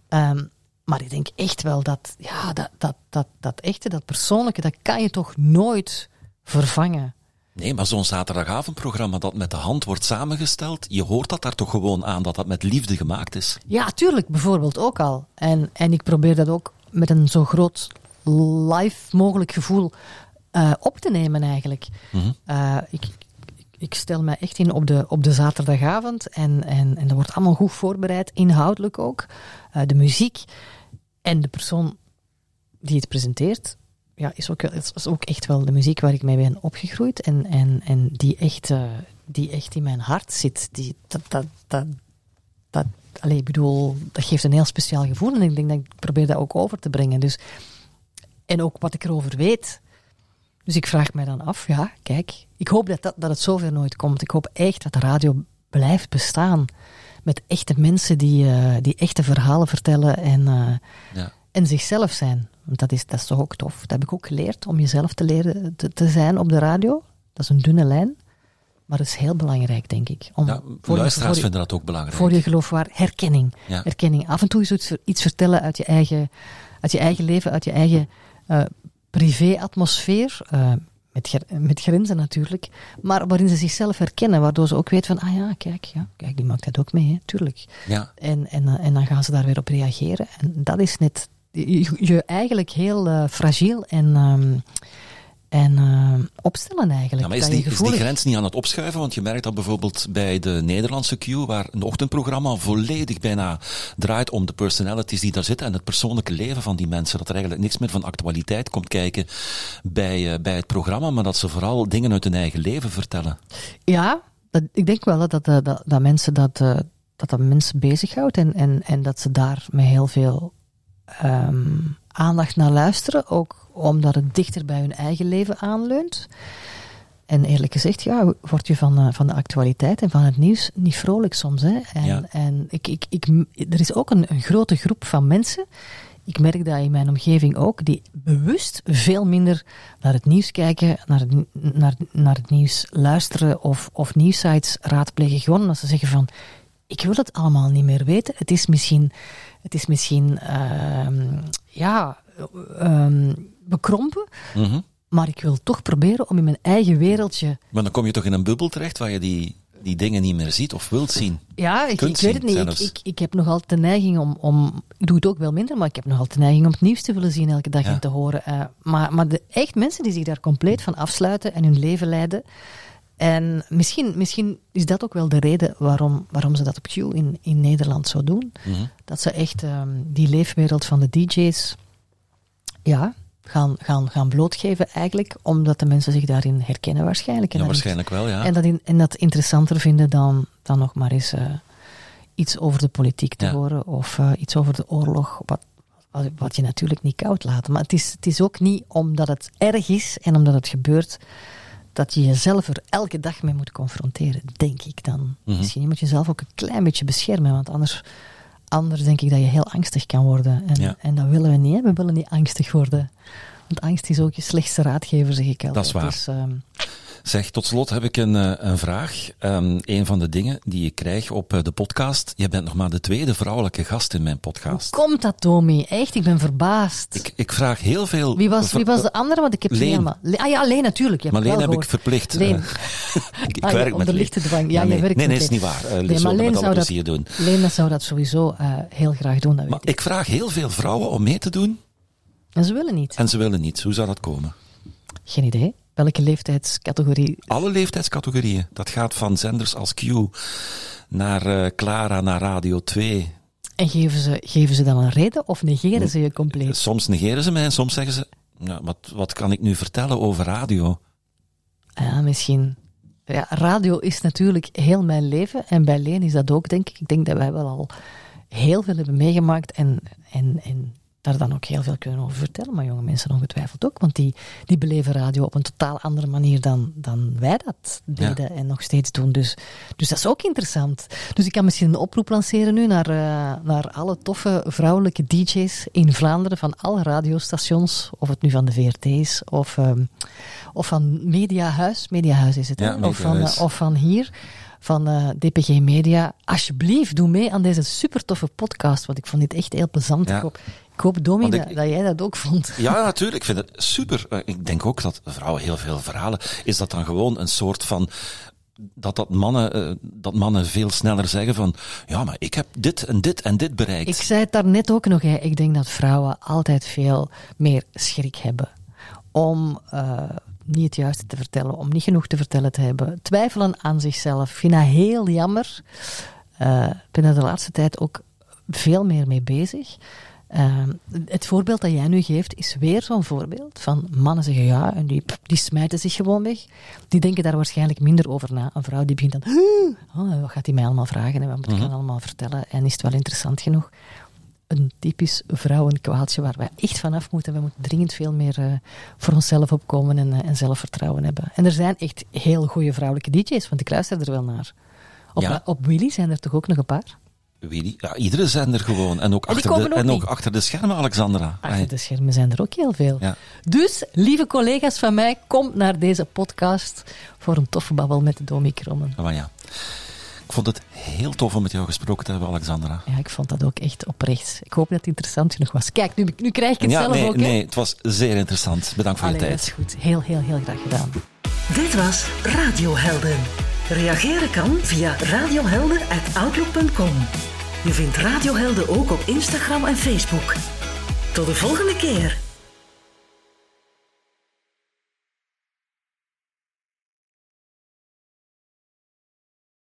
ja. Um, maar ik denk echt wel dat, ja, dat, dat, dat, dat echte, dat persoonlijke, dat kan je toch nooit vervangen. Nee, maar zo'n zaterdagavondprogramma dat met de hand wordt samengesteld, je hoort dat daar toch gewoon aan, dat dat met liefde gemaakt is. Ja, tuurlijk, bijvoorbeeld ook al. En, en ik probeer dat ook met een zo groot live mogelijk gevoel uh, op te nemen eigenlijk. Mm-hmm. Uh, ik... Ik stel mij echt in op de, op de zaterdagavond. En, en, en dat wordt allemaal goed voorbereid. Inhoudelijk ook. Uh, de muziek. En de persoon die het presenteert. Ja, is ook, is ook echt wel de muziek waar ik mee ben opgegroeid. En, en, en die, echt, uh, die echt in mijn hart zit. Die, dat, dat, dat, dat, allez, ik bedoel, dat geeft een heel speciaal gevoel. En ik denk dat ik probeer dat ook over te brengen. Dus, en ook wat ik erover weet. Dus ik vraag mij dan af, ja, kijk, ik hoop dat, dat, dat het zover nooit komt. Ik hoop echt dat de radio blijft bestaan met echte mensen die, uh, die echte verhalen vertellen en, uh, ja. en zichzelf zijn. Want dat is, dat is toch ook tof. Dat heb ik ook geleerd, om jezelf te leren te, te zijn op de radio. Dat is een dunne lijn, maar dat is heel belangrijk, denk ik. Om ja, voor luisteraars je, vinden dat ook belangrijk. Voor je geloofwaardig, herkenning. Ja. herkenning. Af en toe iets, iets vertellen uit je, eigen, uit je eigen leven, uit je eigen... Uh, privé-atmosfeer, uh, met, gr- met grenzen natuurlijk, maar waarin ze zichzelf herkennen, waardoor ze ook weten van, ah ja, kijk, ja, kijk die maakt dat ook mee, hè, tuurlijk. Ja. En, en, en dan gaan ze daar weer op reageren. En dat is net, je, je eigenlijk heel uh, fragiel en, um, en uh, opstellen eigenlijk. Ja, maar is die, is die grens niet aan het opschuiven? Want je merkt dat bijvoorbeeld bij de Nederlandse Q, waar een ochtendprogramma volledig bijna draait om de personalities die daar zitten en het persoonlijke leven van die mensen. Dat er eigenlijk niks meer van actualiteit komt kijken bij, uh, bij het programma, maar dat ze vooral dingen uit hun eigen leven vertellen. Ja, dat, ik denk wel dat, dat, dat, dat mensen dat, uh, dat, dat mensen bezighoudt en, en, en dat ze daar met heel veel... Um, aandacht naar luisteren, ook omdat het dichter bij hun eigen leven aanleunt. En eerlijk gezegd, ja, word je van, uh, van de actualiteit en van het nieuws niet vrolijk soms. Hè? En, ja. en ik, ik, ik, er is ook een, een grote groep van mensen, ik merk dat in mijn omgeving ook, die bewust veel minder naar het nieuws kijken, naar het, naar, naar het nieuws luisteren of, of nieuwsites raadplegen, gewoon omdat ze zeggen van, ik wil het allemaal niet meer weten. Het is misschien, het is misschien uh, ja, uh, bekrompen. Mm-hmm. Maar ik wil toch proberen om in mijn eigen wereldje... Maar dan kom je toch in een bubbel terecht waar je die, die dingen niet meer ziet of wilt zien. Ja, ik, ik weet het niet. Ik, ik, ik heb nog altijd de neiging om, om... Ik doe het ook wel minder, maar ik heb nog altijd de neiging om het nieuws te willen zien elke dag ja. en te horen. Uh, maar maar de, echt mensen die zich daar compleet van afsluiten en hun leven leiden... En misschien, misschien is dat ook wel de reden waarom, waarom ze dat op Q in, in Nederland zo doen. Mm-hmm. Dat ze echt um, die leefwereld van de D J's ja, gaan, gaan, gaan blootgeven eigenlijk, omdat de mensen zich daarin herkennen waarschijnlijk. En ja, waarschijnlijk wel, ja. En dat, in, en dat interessanter vinden dan, dan nog maar eens uh, iets over de politiek te ja. horen of uh, iets over de oorlog, wat, wat je natuurlijk niet koud laat. Maar het is, het is ook niet omdat het erg is en omdat het gebeurt, dat je jezelf er elke dag mee moet confronteren, denk ik dan. Mm-hmm. Misschien moet je jezelf ook een klein beetje beschermen, want anders, anders denk ik dat je heel angstig kan worden. En, ja. en dat willen we niet, hè? We willen niet angstig worden. Want angst is ook je slechtste raadgever, zeg ik altijd. Dat is waar. Dus, um... Zeg, tot slot heb ik een, een vraag. Um, een van de dingen die ik krijg op de podcast. Je bent nog maar de tweede vrouwelijke gast in mijn podcast. Hoe komt dat, Tommy? Echt, ik ben verbaasd. Ik, ik vraag heel veel... Wie was, ver- wie was de andere? Want ik heb Leen. Helemaal... Le- ah ja, Leen natuurlijk. Je maar Leen heb gehoord. Ik verplicht. Leen. Uh, ik ah, werk ja, met de lichte dwang. Ja, ja, nee, je werkt nee, nee, dat is niet waar. Uh, nee, maar Leen zou dat, doen. Leen zou dat sowieso uh, heel graag doen. Dat maar ik. ik vraag heel veel vrouwen om mee te doen. En ze willen niet. En ze willen niet. Hoe zou dat komen? Geen idee. Welke leeftijdscategorie? Alle leeftijdscategorieën. Dat gaat van zenders als Q naar uh, Clara, naar Radio twee. En geven ze, geven ze dan een reden of negeren ze je compleet? Soms negeren ze mij en soms zeggen ze... Nou, wat, wat kan ik nu vertellen over radio? Ja, misschien... Ja, radio is natuurlijk heel mijn leven. En bij Leen is dat ook, denk ik. Ik denk dat wij wel al heel veel hebben meegemaakt en... en, en daar dan ook heel veel kunnen over vertellen, maar jonge mensen ongetwijfeld ook, want die, die beleven radio op een totaal andere manier dan, dan wij dat deden ja. en nog steeds doen. Dus, dus dat is ook interessant. Dus ik kan misschien een oproep lanceren nu naar, uh, naar alle toffe vrouwelijke D J's in Vlaanderen van alle radiostations, of het nu van de V R T is, of, um, of van Mediahuis, Mediahuis is het, ja, Mediahuis. Of, van, uh, of van hier... van uh, D P G Media. Alsjeblieft, doe mee aan deze super toffe podcast, want ik vond dit echt heel plezant. Ja. Ik hoop, ik hoop Domi, ik, dat, dat jij dat ook vond. Ja, natuurlijk. Ik vind het super. Ik denk ook dat vrouwen heel veel verhalen... Is dat dan gewoon een soort van... Dat, dat, mannen, uh, dat mannen veel sneller zeggen van... Ja, maar ik heb dit en dit en dit bereikt. Ik zei het daarnet ook nog. Hè. Ik denk dat vrouwen altijd veel meer schrik hebben om... Uh, niet het juiste te vertellen, om niet genoeg te vertellen te hebben. Twijfelen aan zichzelf. Ik vind dat heel jammer. Ik uh, ben er de laatste tijd ook veel meer mee bezig. Uh, het voorbeeld dat jij nu geeft is weer zo'n voorbeeld van mannen zeggen ja en die, die smijten zich gewoon weg. Die denken daar waarschijnlijk minder over na. Een vrouw die begint dan, oh, wat gaat hij mij allemaal vragen en wat moet ik mm-hmm. allemaal vertellen en is het wel interessant genoeg. Een typisch vrouwenkwaadje waar wij echt vanaf moeten. We moeten dringend veel meer uh, voor onszelf opkomen en, uh, en zelfvertrouwen hebben. En er zijn echt heel goede vrouwelijke D J's, want ik luister er wel naar. Op, ja. op Willy zijn er toch ook nog een paar? Willy? Ja, iedere zijn er gewoon. En ook, en achter, de, ook, en ook achter de schermen, Alexandra. Achter Ai. de schermen zijn er ook heel veel. Ja. Dus, lieve collega's van mij, kom naar deze podcast voor een toffe babbel met de Dominique Cromme. Maar ja. Ik vond het heel tof om met jou gesproken te hebben, Alexandra. Ja, ik vond dat ook echt oprecht. Ik hoop dat het interessant genoeg was. Kijk, nu, nu krijg ik het ja, zelf nee, ook. Nee, he? Het was zeer interessant. Bedankt voor Allee, je tijd. Dat is goed. Heel, heel, heel graag gedaan. Dit was Radiohelden. Reageren kan via radiohelden at outlook dot com. Je vindt Radiohelden ook op Instagram en Facebook. Tot de volgende keer.